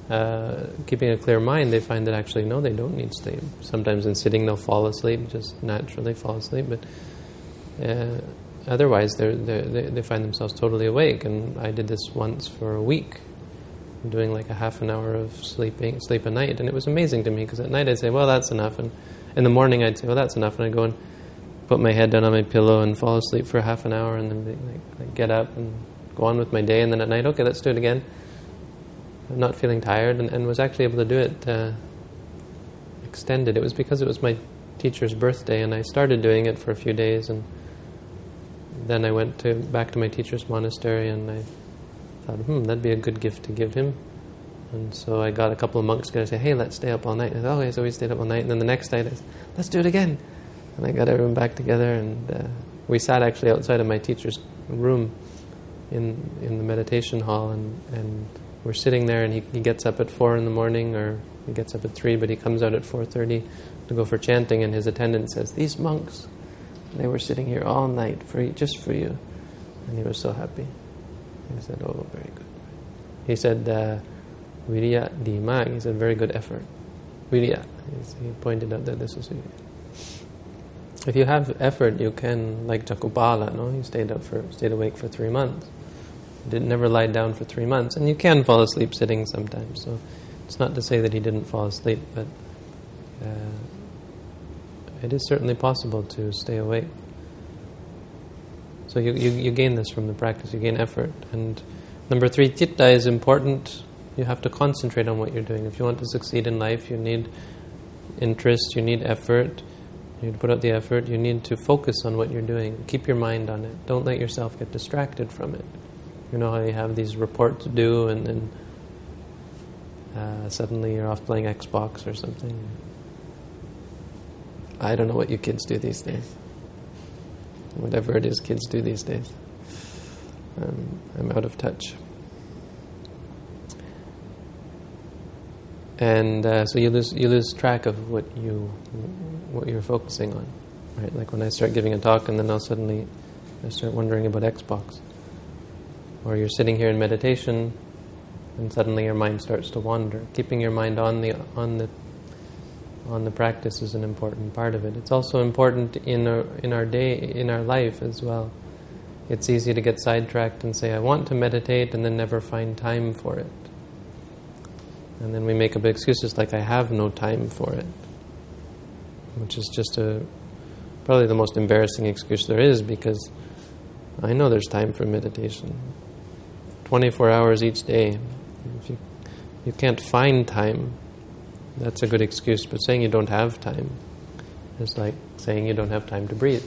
Uh, keeping a clear mind, they find that actually no, they don't need sleep. Sometimes in sitting they'll fall asleep, just naturally fall asleep, but uh, otherwise they're, they're, they they find themselves totally awake. And I did this once for a week, doing like a half an hour of sleeping sleep a night, and it was amazing to me, because at night I'd say, well, that's enough, and in the morning I'd say, well, that's enough, and I'd go and put my head down on my pillow and fall asleep for half an hour, and then like, like get up and go on with my day. And then at night, okay, let's do it again. Not feeling tired, and, and was actually able to do it uh, extended. It was because it was my teacher's birthday, and I started doing it for a few days, and then I went to back to my teacher's monastery, and I thought, hmm, that'd be a good gift to give him. And so I got a couple of monks going to say, hey, let's stay up all night. And I said, okay, so we stayed up all night, and then the next night I said, let's do it again. And I got everyone back together, and uh, we sat actually outside of my teacher's room in in the meditation hall, and and we're sitting there, and he, he gets up at four in the morning, or he gets up at three, but he comes out at four thirty to go for chanting, and his attendant says, these monks, they were sitting here all night for you, just for you. And he was so happy. He said, oh, very good. He said, uh, viriya dimag. He said, very good effort. Viriya. He pointed out that this was viriya. If you have effort, you can, like Jakubala, no? He stayed up for, stayed awake for three months. Didn't never lie down for three months, and you can fall asleep sitting sometimes. So it's not to say that he didn't fall asleep, but uh, it is certainly possible to stay awake. So you, you, you gain this from the practice, you gain effort. And number three, citta is important. You have to concentrate on what you're doing. If you want to succeed in life, you need interest, you need effort, you need to put out the effort, you need to focus on what you're doing. Keep your mind on it. Don't let yourself get distracted from it. You know how you have these reports due and then uh, suddenly you're off playing Xbox or something. I don't know what you kids do these days. Whatever it is kids do these days. Um, I'm out of touch. And uh, so you lose you lose track of what you what you're focusing on, right? Like when I start giving a talk, and then I'll suddenly I start wondering about Xbox, or you're sitting here in meditation, and suddenly your mind starts to wander. Keeping your mind on the on the on the practice is an important part of it. It's also important in our, in our day in our life as well. It's easy to get sidetracked and say, "I want to meditate," and then never find time for it. And then we make up excuses like, I have no time for it. Which is just a probably the most embarrassing excuse there is, because I know there's time for meditation. twenty-four hours each day. If you, you can't find time, that's a good excuse. But saying you don't have time is like saying you don't have time to breathe.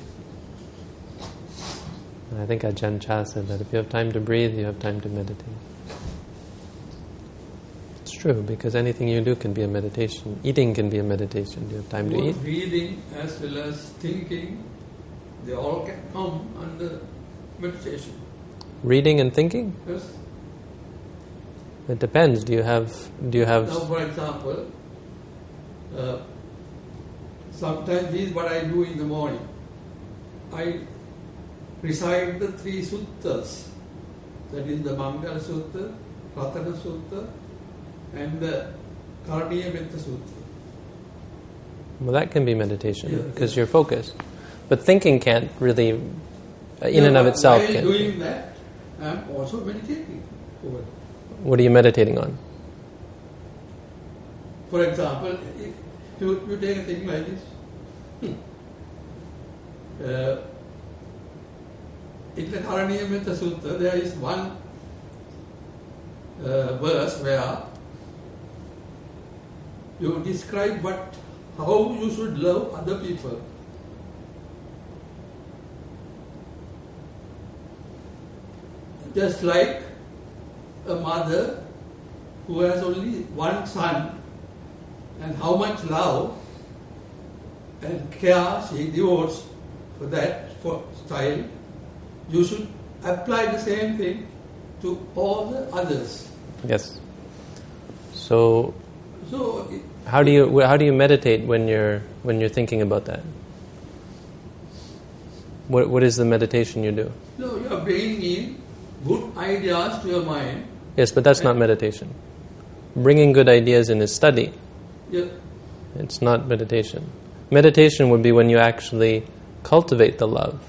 And I think Ajahn Chah said that if you have time to breathe, you have time to meditate. True, because anything you do can be a meditation. Eating can be a meditation. Do you have time Both to eat? Reading as well as thinking, they all can come under meditation. Reading and thinking? Yes. It depends. Do you have... Do you have now, for example, uh, sometimes this is what I do in the morning. I recite the three suttas. That is the Mangala Sutta, Ratana Sutta, and the Karaniya Metta Sutta. Well, that can be meditation, because yes, you're focused. But thinking can't really, in no, and of itself. While doing that, I'm also meditating. Over. What are you meditating on? For example, if you, you take a thing like this, hmm. uh, in the Karaniya Metta Sutta, there is one uh, verse where you describe what, how you should love other people. Just like a mother who has only one son, and how much love and care she devotes for that for child, you should apply the same thing to all the others. Yes. So... So it, how do you how do you meditate when you're when you're thinking about that? What what is the meditation you do? No, you are bringing in good ideas to your mind. Yes, but that's not meditation. Bringing good ideas in is study. Yeah. It's not meditation. Meditation would be when you actually cultivate the love,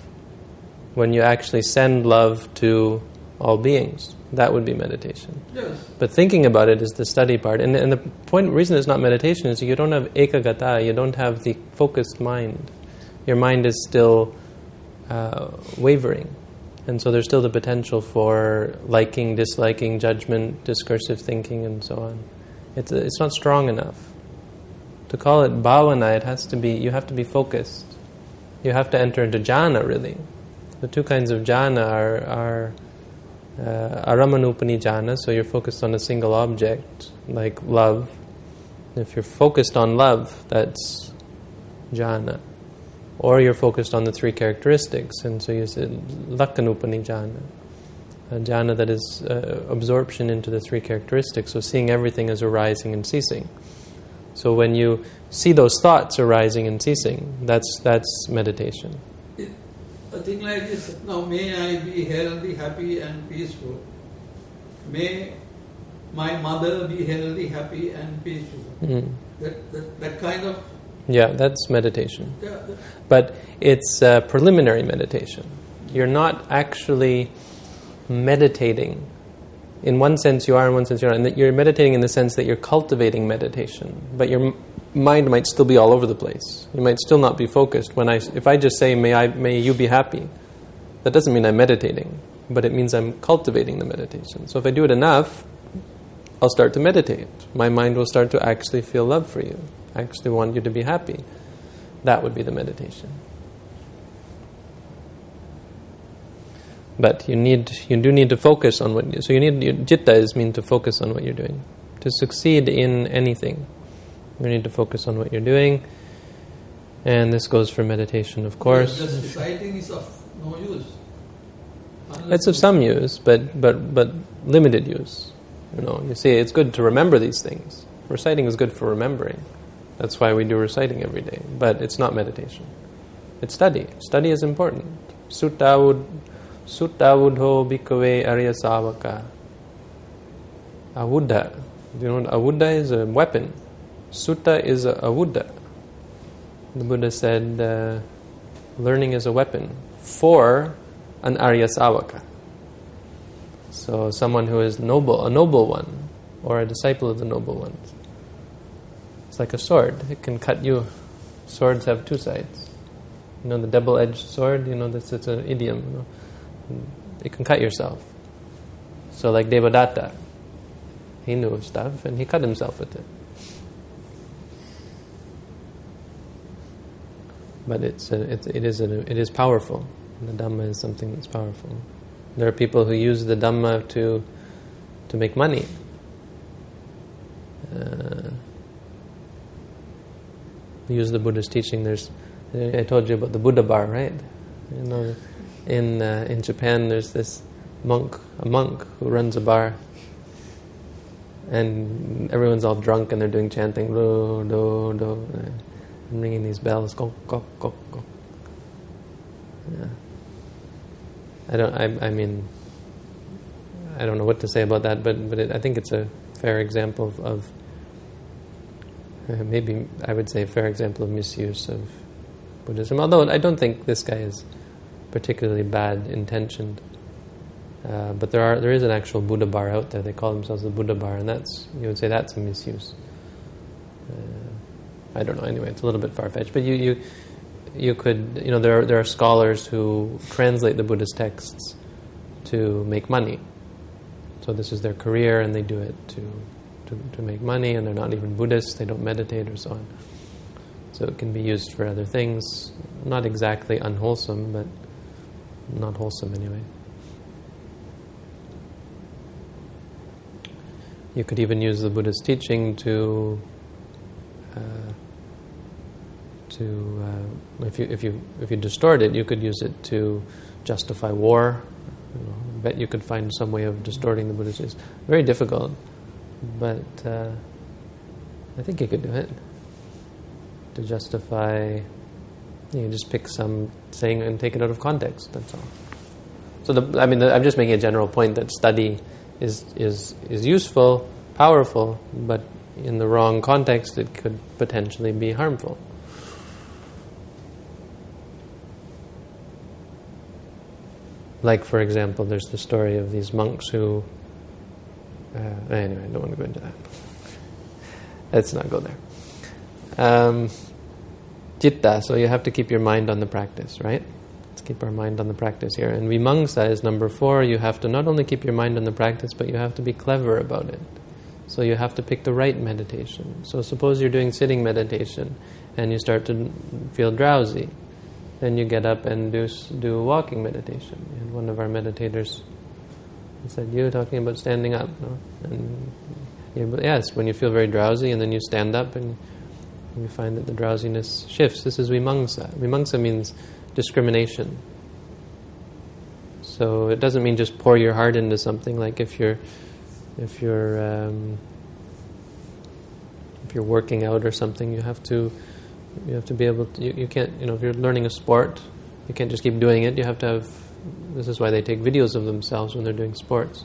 when you actually send love to all beings. That would be meditation. Yes. But thinking about it is the study part. And, and the point, reason it's not meditation is you don't have ekagata, you don't have the focused mind. Your mind is still uh, wavering. And so there's still the potential for liking, disliking, judgment, discursive thinking, and so on. It's, it's not strong enough. To call it bhavana, it has to be, you have to be focused. You have to enter into jhana, really. The two kinds of jhana are... are Uh, Aramanupani jhana, so you're focused on a single object, like love. If you're focused on love, that's jhana. Or you're focused on the three characteristics, and so you said Lakkanupani jhana, a jhana that is uh, absorption into the three characteristics, so seeing everything as arising and ceasing. So when you see those thoughts arising and ceasing, that's that's meditation. A thing like this, now may I be healthy, happy and peaceful. May my mother be healthy, happy and peaceful. Mm. That, that, that kind of... Yeah, that's meditation. Yeah, that. But it's uh, preliminary meditation. You're not actually meditating. In one sense you are, in one sense you're not. And you're meditating in the sense that you're cultivating meditation. But you're... mind might still be all over the place. You might still not be focused. When I, if I just say, may I, may you be happy, That doesn't mean I'm meditating, but it means I'm cultivating the meditation. So if I do it enough, I'll start to meditate. My mind will start to actually feel love for you, actually want you to be happy. That would be the meditation. But you need, you do need to focus on what. So you need your jitta is mean to focus on what you're doing. To succeed in anything, you need to focus on what you're doing, and this goes for meditation, of course. Just reciting is of no use. It's of some use, but but but limited use. You know, you see, it's good to remember these things. Reciting is good for remembering. That's why we do reciting every day. But it's not meditation. It's study. Study is important. Sutta would. Sutta Avuddho Bhikkave Arya Savaka. Avuddha. You know, Avuddha is a weapon. Sutta is a Avuddha. The Buddha said, uh, learning is a weapon for an Arya Savaka. So, someone who is noble, a noble one, or a disciple of the noble ones. It's like a sword. It can cut you. Swords have two sides. You know, the double-edged sword, you know, that's it's an idiom, you know. You can cut yourself. So like Devadatta, he knew stuff and he cut himself with it. But it's a, it, it is a, it is powerful. The Dhamma is something that's powerful. There are people who use the Dhamma to to make money. Uh, use the Buddha's teaching. There's I told you about the Buddha bar, right? You know. In uh, in Japan, there's this monk, a monk who runs a bar, and everyone's all drunk and they're doing chanting, do do do, and ringing these bells, go go go go. Yeah. I don't. I I mean, I don't know what to say about that, but but it, I think it's a fair example of, of uh, maybe I would say a fair example of misuse of Buddhism. Although I don't think this guy is particularly bad intentioned, uh, but there are there is an actual Buddha bar out there. They call themselves the Buddha bar, and that's you would say that's a misuse. Uh, I don't know. Anyway, it's a little bit far fetched, but you, you you could you know there are, there are scholars who translate the Buddhist texts to make money. So this is their career, and they do it to to, to make money, and they're not even Buddhists. They don't meditate or so on. So it can be used for other things. Not exactly unwholesome, but not wholesome anyway. You could even use the Buddha's teaching to uh, to uh, if you if you if you distort it, you could use it to justify war. You know, I bet you could find some way of distorting the Buddha's. It's very difficult, but uh, I think you could do it to justify. You just pick some saying and take it out of context. That's all. So the, I mean, the, I'm just making a general point that study is is is useful, powerful, but in the wrong context, it could potentially be harmful. Like, for example, there's the story of these monks who. Uh, anyway, I don't want to go into that. Let's not go there. Um, Jitta, so you have to keep your mind on the practice, right? Let's keep our mind on the practice here. And vimangsa is number four. You have to not only keep your mind on the practice, but you have to be clever about it. So you have to pick the right meditation. So suppose you're doing sitting meditation and you start to feel drowsy. Then you get up and do do walking meditation. And one of our meditators said, you were talking about standing up, no? And you, yes, when you feel very drowsy and then you stand up and we find that the drowsiness shifts. This is vimangsa. Vimangsa means discrimination. So it doesn't mean just pour your heart into something. Like if you're, if you're, um, if you're working out or something, you have to, you have to be able to. You, you can't. You know, if you're learning a sport, you can't just keep doing it. You have to have. This is why they take videos of themselves when they're doing sports,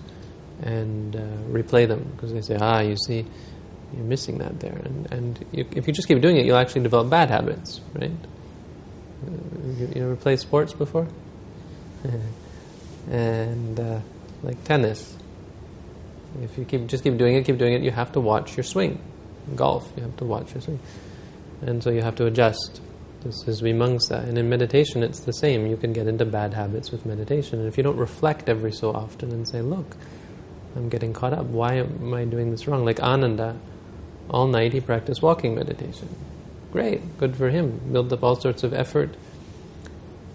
and uh, replay them because they say, ah, you see. You're missing that there, and and you, if you just keep doing it, you'll actually develop bad habits, right? You, you ever played sports before? and uh, like tennis, if you keep just keep doing it, keep doing it, you have to watch your swing. Golf, you have to watch your swing, and so you have to adjust. practice is vimangsa. And in meditation it's the same. You can get into bad habits with meditation. And if you don't reflect every so often and say, look, I'm getting caught up. Why am I doing this wrong? Like Ananda, all night he practiced walking meditation. Great, good for him. Built up all sorts of effort.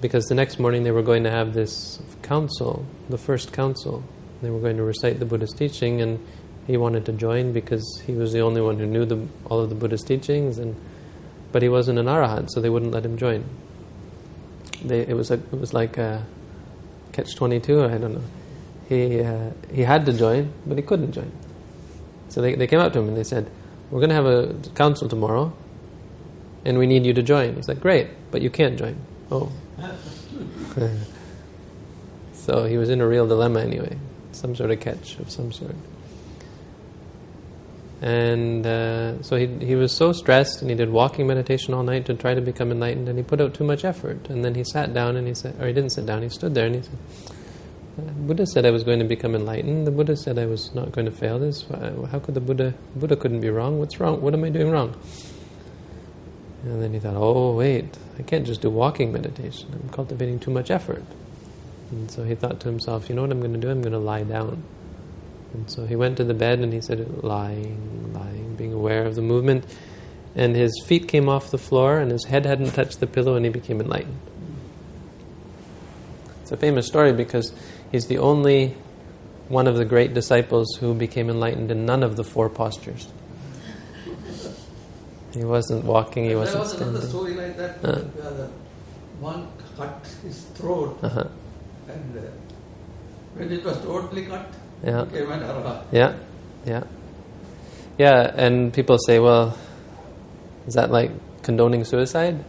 Because the next morning they were going to have this council, the first council. They were going to recite the Buddhist teaching, and he wanted to join because he was the only one who knew the, all of the Buddhist teachings, and but he wasn't an Arahant, so they wouldn't let him join. They, it was a, it was like a catch twenty-two, I don't know. He uh, he had to join, but he couldn't join. So they, they came up to him and they said, we're going to have a council tomorrow, and we need you to join. He's like, great, but you can't join. Oh. So he was in a real dilemma anyway, some sort of catch of some sort. And uh, so he he was so stressed, and he did walking meditation all night to try to become enlightened, and he put out too much effort. And then he sat down and he said, or he didn't sit down, he stood there and he said, the Buddha said I was going to become enlightened, the Buddha said I was not going to fail this, how could the Buddha, Buddha couldn't be wrong, what's wrong, what am I doing wrong? And then he thought, oh wait, I can't just do walking meditation, I'm cultivating too much effort. And so he thought to himself, you know what I'm going to do, I'm going to lie down. And so he went to the bed and he said, lying, lying, being aware of the movement. And his feet came off the floor and his head hadn't touched the pillow, and he became enlightened. It's a famous story because he's the only one of the great disciples who became enlightened in none of the four postures. He wasn't walking, he wasn't was standing. There was another story like that, uh-huh. where the one cut his throat, uh-huh. and uh, when it was totally cut, yeah. he became an Arahant. Yeah, yeah. Yeah, and people say, well, is that like condoning suicide?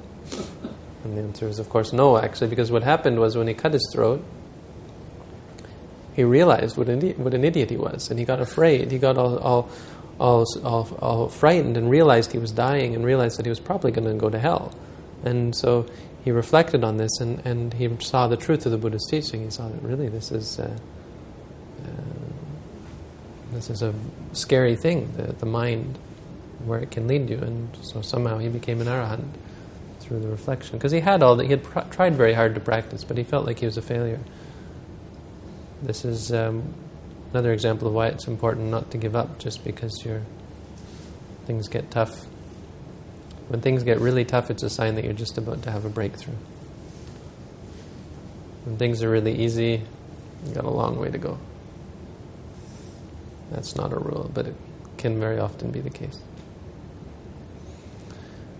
And the answer is, of course, no, actually, because what happened was when he cut his throat, he realized what an idiot, what an idiot he was, and he got afraid, he got all... all All, all, all frightened, and realized he was dying, and realized that he was probably going to go to hell. And so he reflected on this, and, and he saw the truth of the Buddha's teaching. He saw that really this is uh, uh, this is a scary thing, the, the mind, where it can lead you. And so somehow he became an Arahant through the reflection, because he had all that. He had pr- tried very hard to practice, but he felt like he was a failure. This is um, another example of why it's important not to give up just because your things get tough. When things get really tough, it's a sign that you're just about to have a breakthrough. When things are really easy, you've got a long way to go. That's not a rule, but it can very often be the case.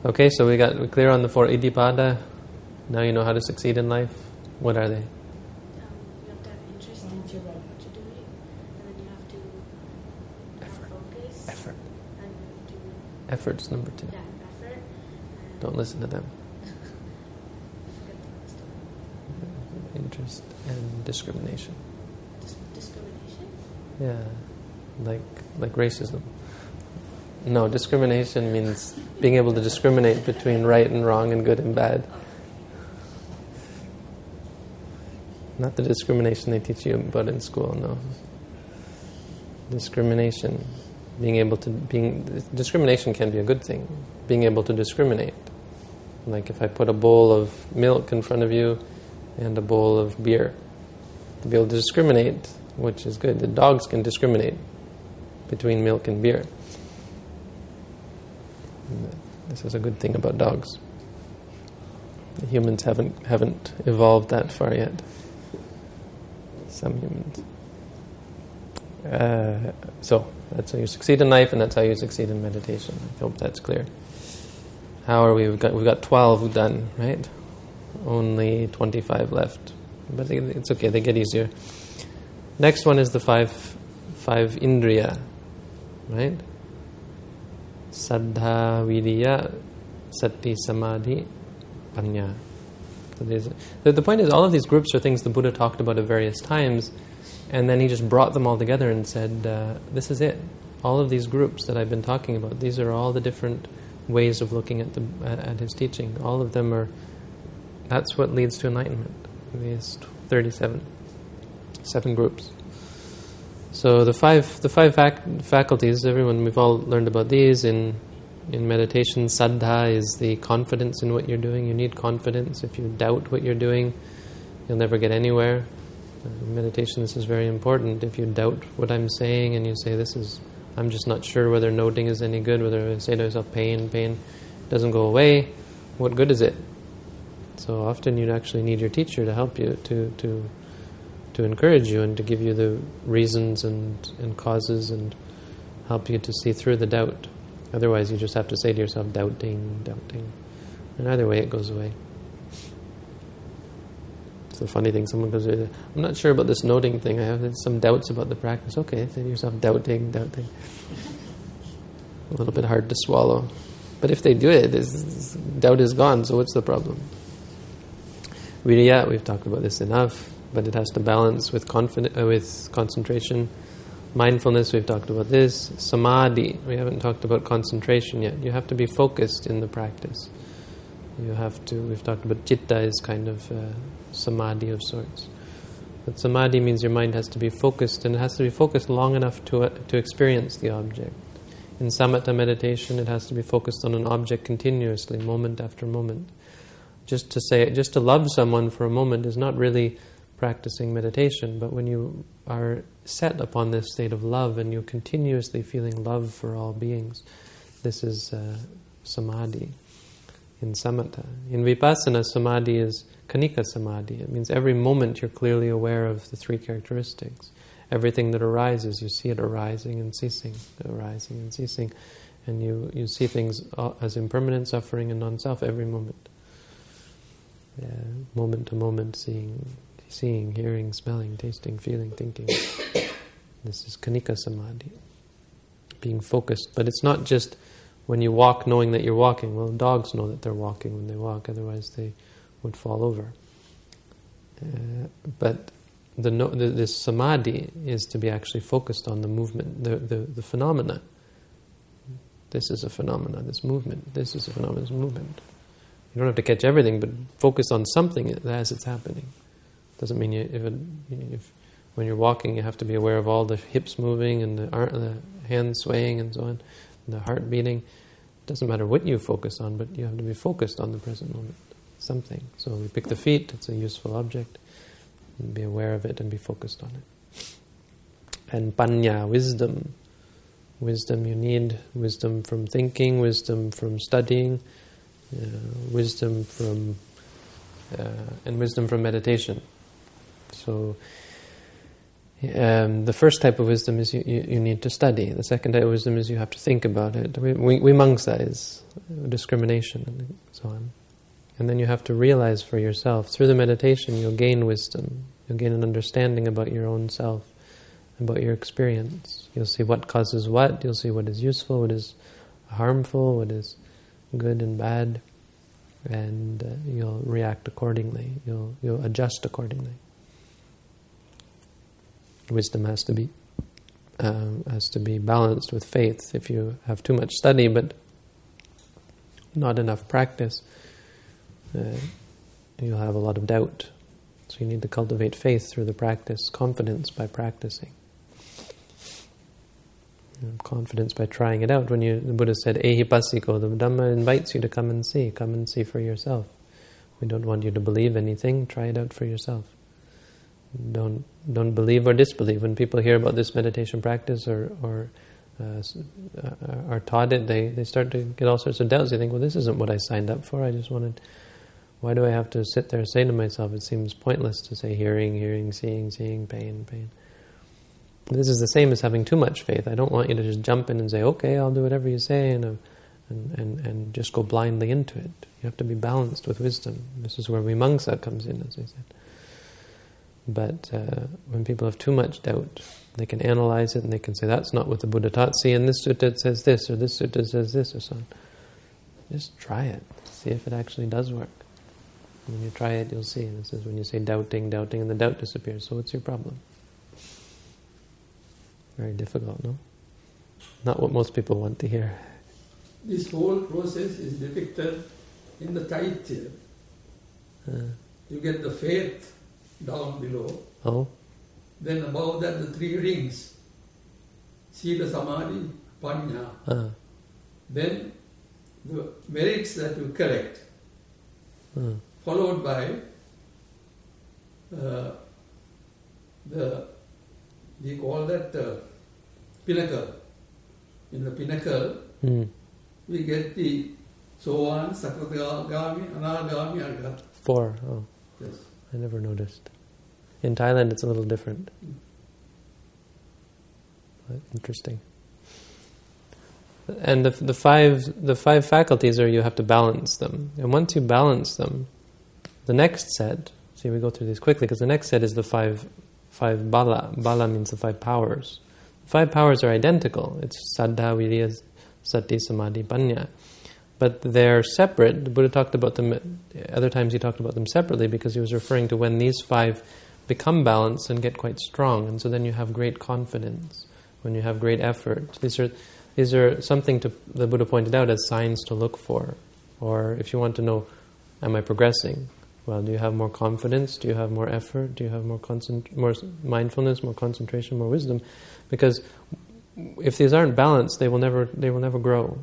Okay, so we got we're clear on the four iddhipāda. Now you know how to succeed in life. What are they? Effort's number two. Yeah, effort. Don't listen to them. Interest and discrimination. Dis- discrimination? Yeah, like like racism. No, discrimination means being able to discriminate between right and wrong and good and bad. Not the discrimination they teach you about in school, no. Discrimination. Being able to, being, discrimination can be a good thing. Being able to discriminate. Like if I put a bowl of milk in front of you and a bowl of beer. To be able to discriminate, which is good. The dogs can discriminate between milk and beer. This is a good thing about dogs. The humans haven't, haven't evolved that far yet. Some humans. Uh, so, that's how you succeed in life, and that's how you succeed in meditation. I hope that's clear. How are we? We've got, we've got twelve done, right? Only twenty-five left. But it's okay, they get easier. Next one is the five, five indriya, right? Saddha, viriya, sati, samadhi, panya. So the, the point is, all of these groups are things the Buddha talked about at various times, and then he just brought them all together and said, uh, this is it. All of these groups that I've been talking about, these are all the different ways of looking at the at, at his teaching. All of them are, that's what leads to enlightenment. These thirty-seven, seven groups. So the five the five fac- faculties, everyone, we've all learned about these in in meditation, saddha is the confidence in what you're doing. You need confidence. If you doubt what you're doing, you'll never get anywhere. In meditation, this is very important. If you doubt what I'm saying and you say, this is, I'm just not sure whether noting is any good, whether I say to yourself, pain, pain doesn't go away, what good is it? So often you actually need your teacher to help you, to to to encourage you and to give you the reasons and, and causes and help you to see through the doubt. Otherwise you just have to say to yourself, doubting, doubting. And either way it goes away. It's the funny thing, someone goes, I'm not sure about this noting thing, I have some doubts about the practice. Okay, say to yourself, doubting, doubting. A little bit hard to swallow. But if they do it, it's, it's, doubt is gone, so what's the problem? Viriya, we've talked about this enough, but it has to balance with confidence, uh, with concentration. Mindfulness, we've talked about this. Samādhi, we haven't talked about concentration yet. You have to be focused in the practice. You have to, we've talked about citta is kind of uh, samadhi of sorts. But samadhi means your mind has to be focused, and it has to be focused long enough to uh, to experience the object. In samatha meditation, it has to be focused on an object continuously, moment after moment. Just to say, just to love someone for a moment is not really practicing meditation, but when you are set upon this state of love and you're continuously feeling love for all beings, this is uh, samadhi in samatha. In vipassana, samadhi is khaṇika samādhi. It means every moment you're clearly aware of the three characteristics. Everything that arises, you see it arising and ceasing, arising and ceasing, and you, you see things as impermanent, suffering, and non-self every moment. Yeah, moment to moment, seeing, seeing, hearing, smelling, tasting, feeling, thinking. This is khaṇika samādhi, being focused. But it's not just when you walk knowing that you're walking. Well, dogs know that they're walking when they walk, otherwise they would fall over. Uh, but the, no, the this samadhi is to be actually focused on the movement, the, the, the phenomena. This is a phenomena, this movement. This is a phenomena, this movement. You don't have to catch everything, but focus on something as it's happening. Doesn't mean you, if, it, if when you're walking you have to be aware of all the hips moving and the, arm, the hands swaying and so on, and the heart beating. It doesn't matter what you focus on, but you have to be focused on the present moment, something. So we pick the feet, it's a useful object, and be aware of it and be focused on it. And panya, wisdom. Wisdom you need, wisdom from thinking, wisdom from studying, uh, wisdom from, uh, and wisdom from meditation. So um, the first type of wisdom is you, you, you need to study. The second type of wisdom is you have to think about it. We, we, we mangsa is discrimination and so on. And then you have to realize for yourself. Through the meditation, you'll gain wisdom. You'll gain an understanding about your own self, about your experience. You'll see what causes what. You'll see what is useful, what is harmful, what is good and bad. And uh, you'll react accordingly. You'll, you'll adjust accordingly. Wisdom has to be uh, has to be balanced with faith. If you have too much study but not enough practice, uh, you'll have a lot of doubt. So you need to cultivate faith through the practice, confidence by practicing, and confidence by trying it out. When you, the Buddha said, "Ehi pasiko," the Dhamma invites you to come and see, come and see for yourself. We don't want you to believe anything. Try it out for yourself. Don't don't believe or disbelieve. When people hear about this meditation practice or or uh, are taught it, they, they start to get all sorts of doubts. They think, well, this isn't what I signed up for. I just wanted, why do I have to sit there and say to myself, it seems pointless to say hearing, hearing, seeing, seeing, pain, pain. This is the same as having too much faith. I don't want you to just jump in and say, okay, I'll do whatever you say, and and and, and just go blindly into it. You have to be balanced with wisdom. This is where vimangsa comes in, as I said. But uh, when people have too much doubt, they can analyze it and they can say, that's not what the Buddha taught. See, in this sutta it says this, or this sutta says this, or so on. Just try it. See if it actually does work. When you try it, you'll see. This is when you say doubting, doubting, and the doubt disappears. So what's your problem? Very difficult, no? Not what most people want to hear. This whole process is depicted in the Chaitya. Uh, you get the faith down below, oh. Then above that the three rings, Sila, Samadhi, Panya, ah. Then the merits that you correct, hmm. followed by uh, the, we call that uh, pinnacle. In the pinnacle, hmm. we get the so on, Sakratagami, Anagami, Arhat. Four, oh. Yes. I never noticed. In Thailand, it's a little different. Hmm. But interesting. And the the five the five faculties are, you have to balance them. And once you balance them, the next set, see, we go through these quickly, because the next set is the five five bala. Bala means the five powers. The five powers are identical. It's saddha, viriya, sati, samadhi, panya. But they're separate. The Buddha talked about them, other times he talked about them separately, because he was referring to when these five become balanced and get quite strong. And so then you have great confidence, when you have great effort. These are... These are something to, the Buddha pointed out as signs to look for. Or if you want to know, am I progressing? Well, do you have more confidence? Do you have more effort? Do you have more concent- more mindfulness, more concentration, more wisdom? Because if these aren't balanced, they will never they will never grow.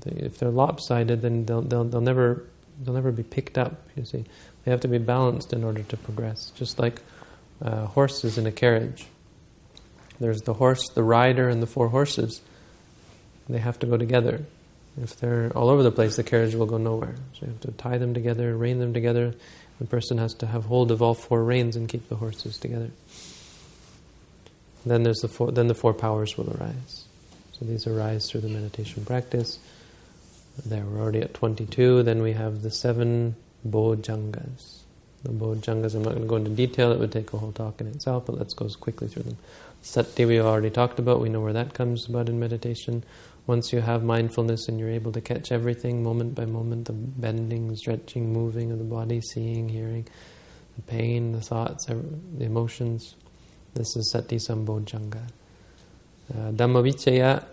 They, if they're lopsided, then they'll, they'll they'll never they'll never be picked up. You see, they have to be balanced in order to progress. Just like uh, horses in a carriage. There's the horse, the rider, and the four horses. They have to go together. If they're all over the place, the carriage will go nowhere. So you have to tie them together, rein them together. The person has to have hold of all four reins and keep the horses together. Then there's the four, then the four powers will arise. So these arise through the meditation practice. There, we're already at twenty-two. Then we have the seven bojjhaṅgas. The bojjhaṅgas, I'm not going to go into detail. It would take a whole talk in itself, but let's go quickly through them. Sati we've already talked about. We know where that comes about in meditation. Once you have mindfulness and you're able to catch everything moment by moment, the bending, stretching, moving of the body, seeing, hearing, the pain, the thoughts, the emotions, this is sati sambojjhaṅga. Uh, Dhammavicaya,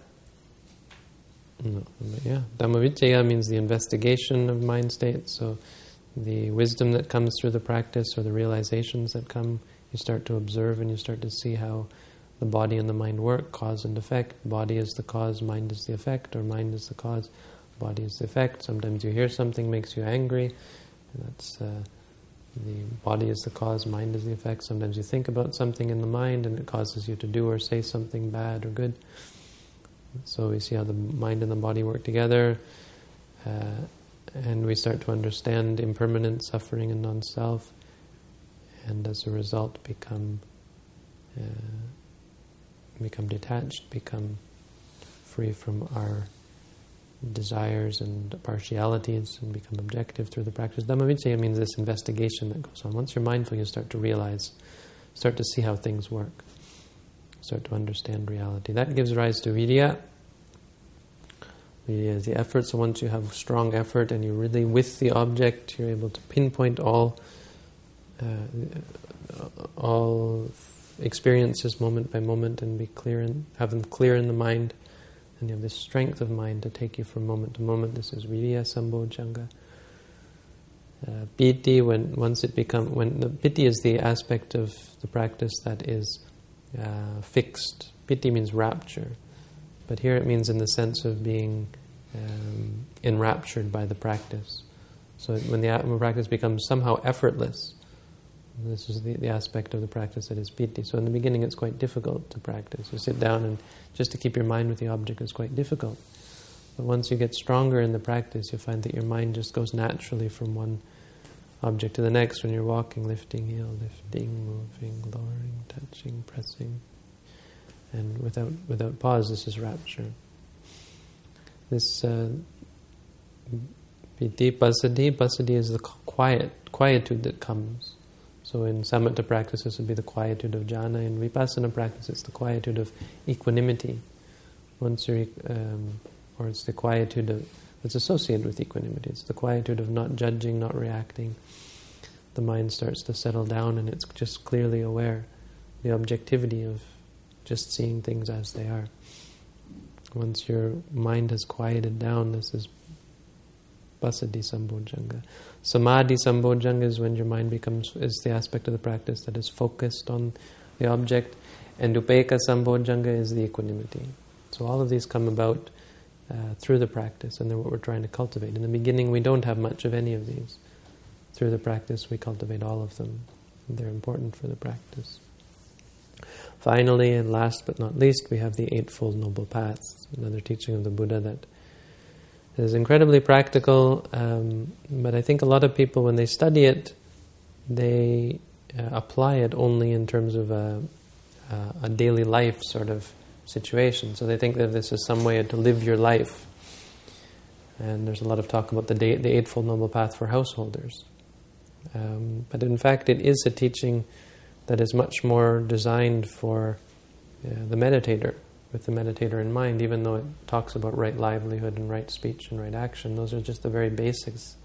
no, yeah, Dhammavicaya means the investigation of mind states, so the wisdom that comes through the practice or the realizations that come, you start to observe and you start to see how the body and the mind work, cause and effect. Body is the cause, mind is the effect, or mind is the cause, body is the effect. Sometimes you hear something makes you angry. That's uh, the body is the cause, mind is the effect. Sometimes you think about something in the mind and it causes you to do or say something bad or good. So we see how the mind and the body work together. Uh, and we start to understand impermanent, suffering, and non-self. And as a result, become... Uh, become detached, become free from our desires and partialities, and become objective through the practice. Dhammavicaya means this investigation that goes on. Once you're mindful, you start to realize, start to see how things work, start to understand reality. That gives rise to viriya. Viriya is the effort, so once you have strong effort and you're really with the object, you're able to pinpoint all, uh, all experiences moment by moment and be clear and have them clear in the mind, and you have this strength of mind to take you from moment to moment. This is viriya sambojjhaṅga. Uh, piti, when once it become when the piti is the aspect of the practice that is uh, fixed. Piti means rapture, but here it means in the sense of being um, enraptured by the practice. So when the, when the practice becomes somehow effortless. This is the, the aspect of the practice that is piti. So in the beginning it's quite difficult to practice. You sit down and just to keep your mind with the object is quite difficult. But once you get stronger in the practice, you find that your mind just goes naturally from one object to the next when you're walking, lifting, heel, lifting, moving, lowering, touching, pressing. And without without pause, this is rapture. This uh, piti, pasadi, pasadi is the quiet, quietude that comes. So in samatha practice, this would be the quietude of jhana. In vipassana practice, it's the quietude of equanimity. Once you're, um, or it's the quietude of, it's associated with equanimity. It's the quietude of not judging, not reacting. The mind starts to settle down and it's just clearly aware. The objectivity of just seeing things as they are. Once your mind has quieted down, this is pasadi sambojjhaṅga. Samadhi sambojjhaṅga is when your mind becomes, is the aspect of the practice that is focused on the object. And upeka sambojjhaṅga is the equanimity. So all of these come about uh, through the practice, and they're what we're trying to cultivate. In the beginning, we don't have much of any of these. Through the practice, we cultivate all of them. They're important for the practice. Finally, and last but not least, we have the Eightfold Noble Paths, another teaching of the Buddha that is incredibly practical, um, but I think a lot of people, when they study it, they uh, apply it only in terms of a, a, a daily life sort of situation. So they think that this is some way to live your life. And there's a lot of talk about the, day, the Eightfold Noble Path for householders. Um, but in fact, it is a teaching that is much more designed for uh, the meditator, with the meditator in mind, even though it talks about right livelihood and right speech and right action. Those are just the very basics,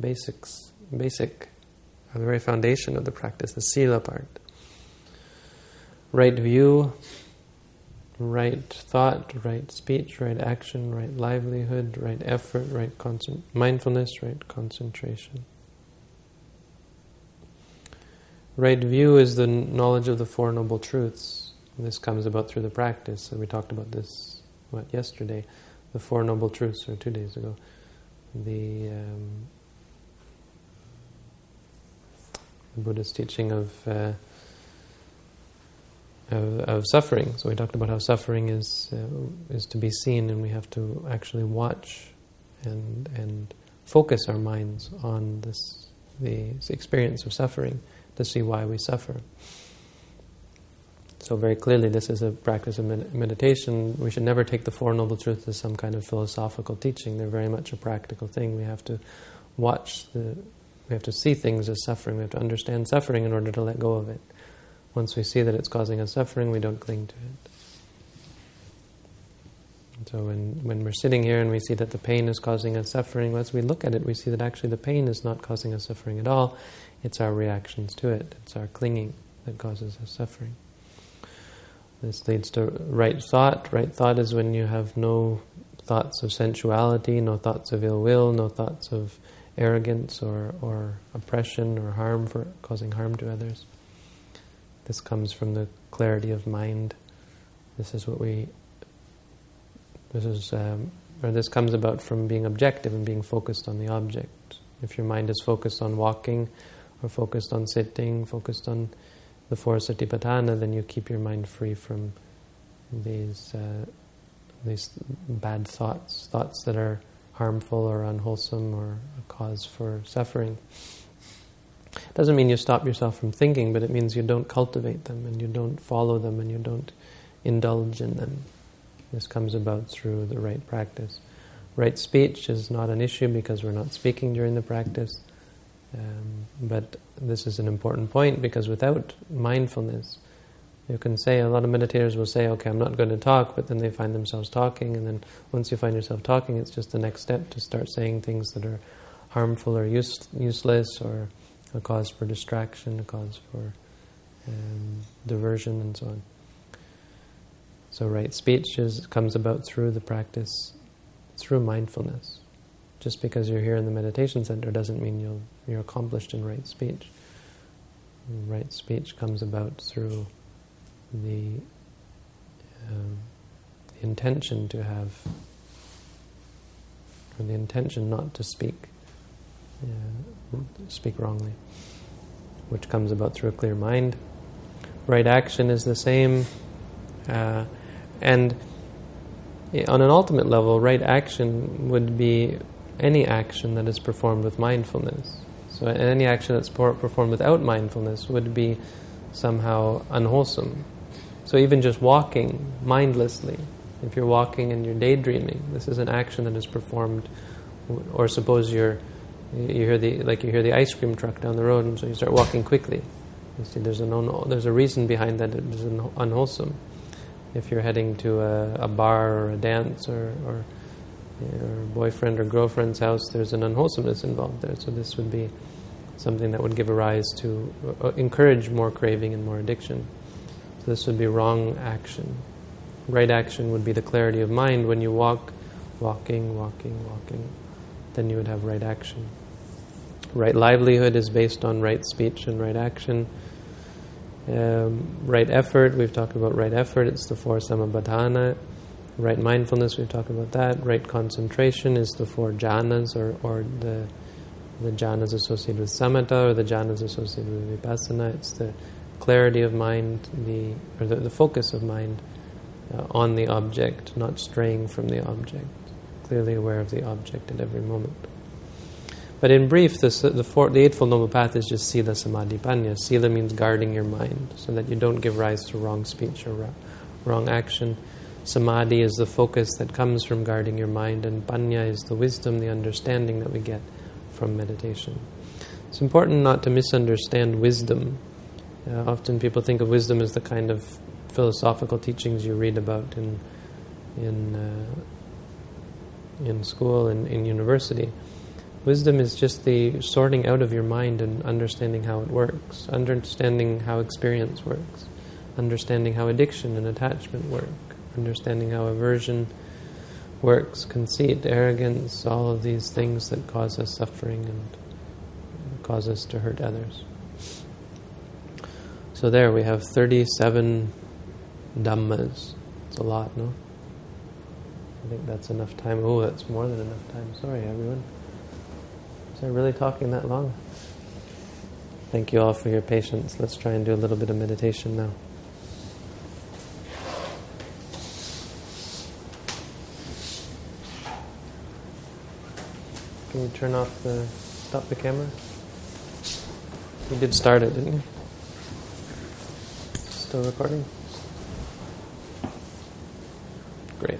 basics, basic, the very foundation of the practice, the sila part. Right view, right thought, right speech, right action, right livelihood, right effort, right concent- mindfulness, right concentration. Right view is the knowledge of the Four Noble Truths. And this comes about through the practice. So we talked about this, what, yesterday? The Four Noble Truths, or two days ago. The, um, the Buddha's teaching of, uh, of of suffering. So we talked about how suffering is uh, is to be seen, and we have to actually watch and and focus our minds on this the experience of suffering, to see why we suffer. So very clearly, this is a practice of med- meditation. We should never take the Four Noble Truths as some kind of philosophical teaching. They're very much a practical thing. We have to watch, the, we have to see things as suffering. We have to understand suffering in order to let go of it. Once we see that it's causing us suffering, we don't cling to it. And so when, when we're sitting here and we see that the pain is causing us suffering, once we look at it, we see that actually the pain is not causing us suffering at all. It's our reactions to it. It's our clinging that causes us suffering. This leads to right thought. Right thought is when you have no thoughts of sensuality, no thoughts of ill will, no thoughts of arrogance or, or oppression or harm, for causing harm to others. This comes from the clarity of mind. This is what we... This is, um, or this comes about from being objective and being focused on the object. If your mind is focused on walking, or focused on sitting, focused on the four satipatthana, then you keep your mind free from these uh, these bad thoughts, thoughts that are harmful or unwholesome or a cause for suffering. It doesn't mean you stop yourself from thinking, but it means you don't cultivate them, and you don't follow them, and you don't indulge in them. This comes about through the right practice. Right speech is not an issue because we're not speaking during the practice. Um, but this is an important point, because without mindfulness, you can say, a lot of meditators will say, okay, I'm not going to talk, but then they find themselves talking, and then once you find yourself talking, it's just the next step to start saying things that are harmful or use, useless or a cause for distraction, a cause for um, diversion, and so on. So right speech is, comes about through the practice, through mindfulness. Just because you're here in the meditation center doesn't mean you'll, you're accomplished in right speech. Right speech comes about through the um, intention to have, or the intention not to speak, uh, speak wrongly, which comes about through a clear mind. Right action is the same, uh, and on an ultimate level, right action would be any action that is performed with mindfulness. So any action that's performed without mindfulness would be somehow unwholesome. So even just walking mindlessly, if you're walking and you're daydreaming, this is an action that is performed. Or suppose you're you hear the like you hear the ice cream truck down the road, and so you start walking quickly. You see, there's an un- there's a reason behind that. It is unwholesome. If you're heading to a, a bar or a dance or, or your boyfriend or girlfriend's house, there's an unwholesomeness involved there. So this would be something that would give a rise to uh, encourage more craving and more addiction. So this would be wrong action. Right action would be the clarity of mind. When you walk, walking, walking, walking, then you would have right action. Right livelihood is based on right speech and right action. Um, right effort, we've talked about right effort. It's the four sammappadhāna. right mindfulness, we've talked about that. Right concentration is the four jhanas, or, or the the jhanas associated with samatha, or the jhanas associated with vipassana. It's the clarity of mind, the or the, the focus of mind uh, on the object, not straying from the object, clearly aware of the object at every moment. But in brief, this, the, four, the Eightfold Noble Path is just sila, samadhi, panya. Sila means guarding your mind so that you don't give rise to wrong speech or ra- wrong action. Samadhi is the focus that comes from guarding your mind, and panya is the wisdom, the understanding that we get from meditation. It's important not to misunderstand wisdom. Uh, often people think of wisdom as the kind of philosophical teachings you read about in in uh, in school and in university. Wisdom is just the sorting out of your mind and understanding how it works, understanding how experience works, understanding how addiction and attachment work, understanding how aversion works, conceit, arrogance, all of these things that cause us suffering and cause us to hurt others. So there we have thirty-seven Dhammas. It's a lot, no? I think that's enough time. Oh, that's more than enough time. Sorry, everyone. Was I really talking that long? Thank you all for your patience. Let's try and do a little bit of meditation now. Can you turn off the, stop the camera? You did start it, didn't you? Still recording? Great.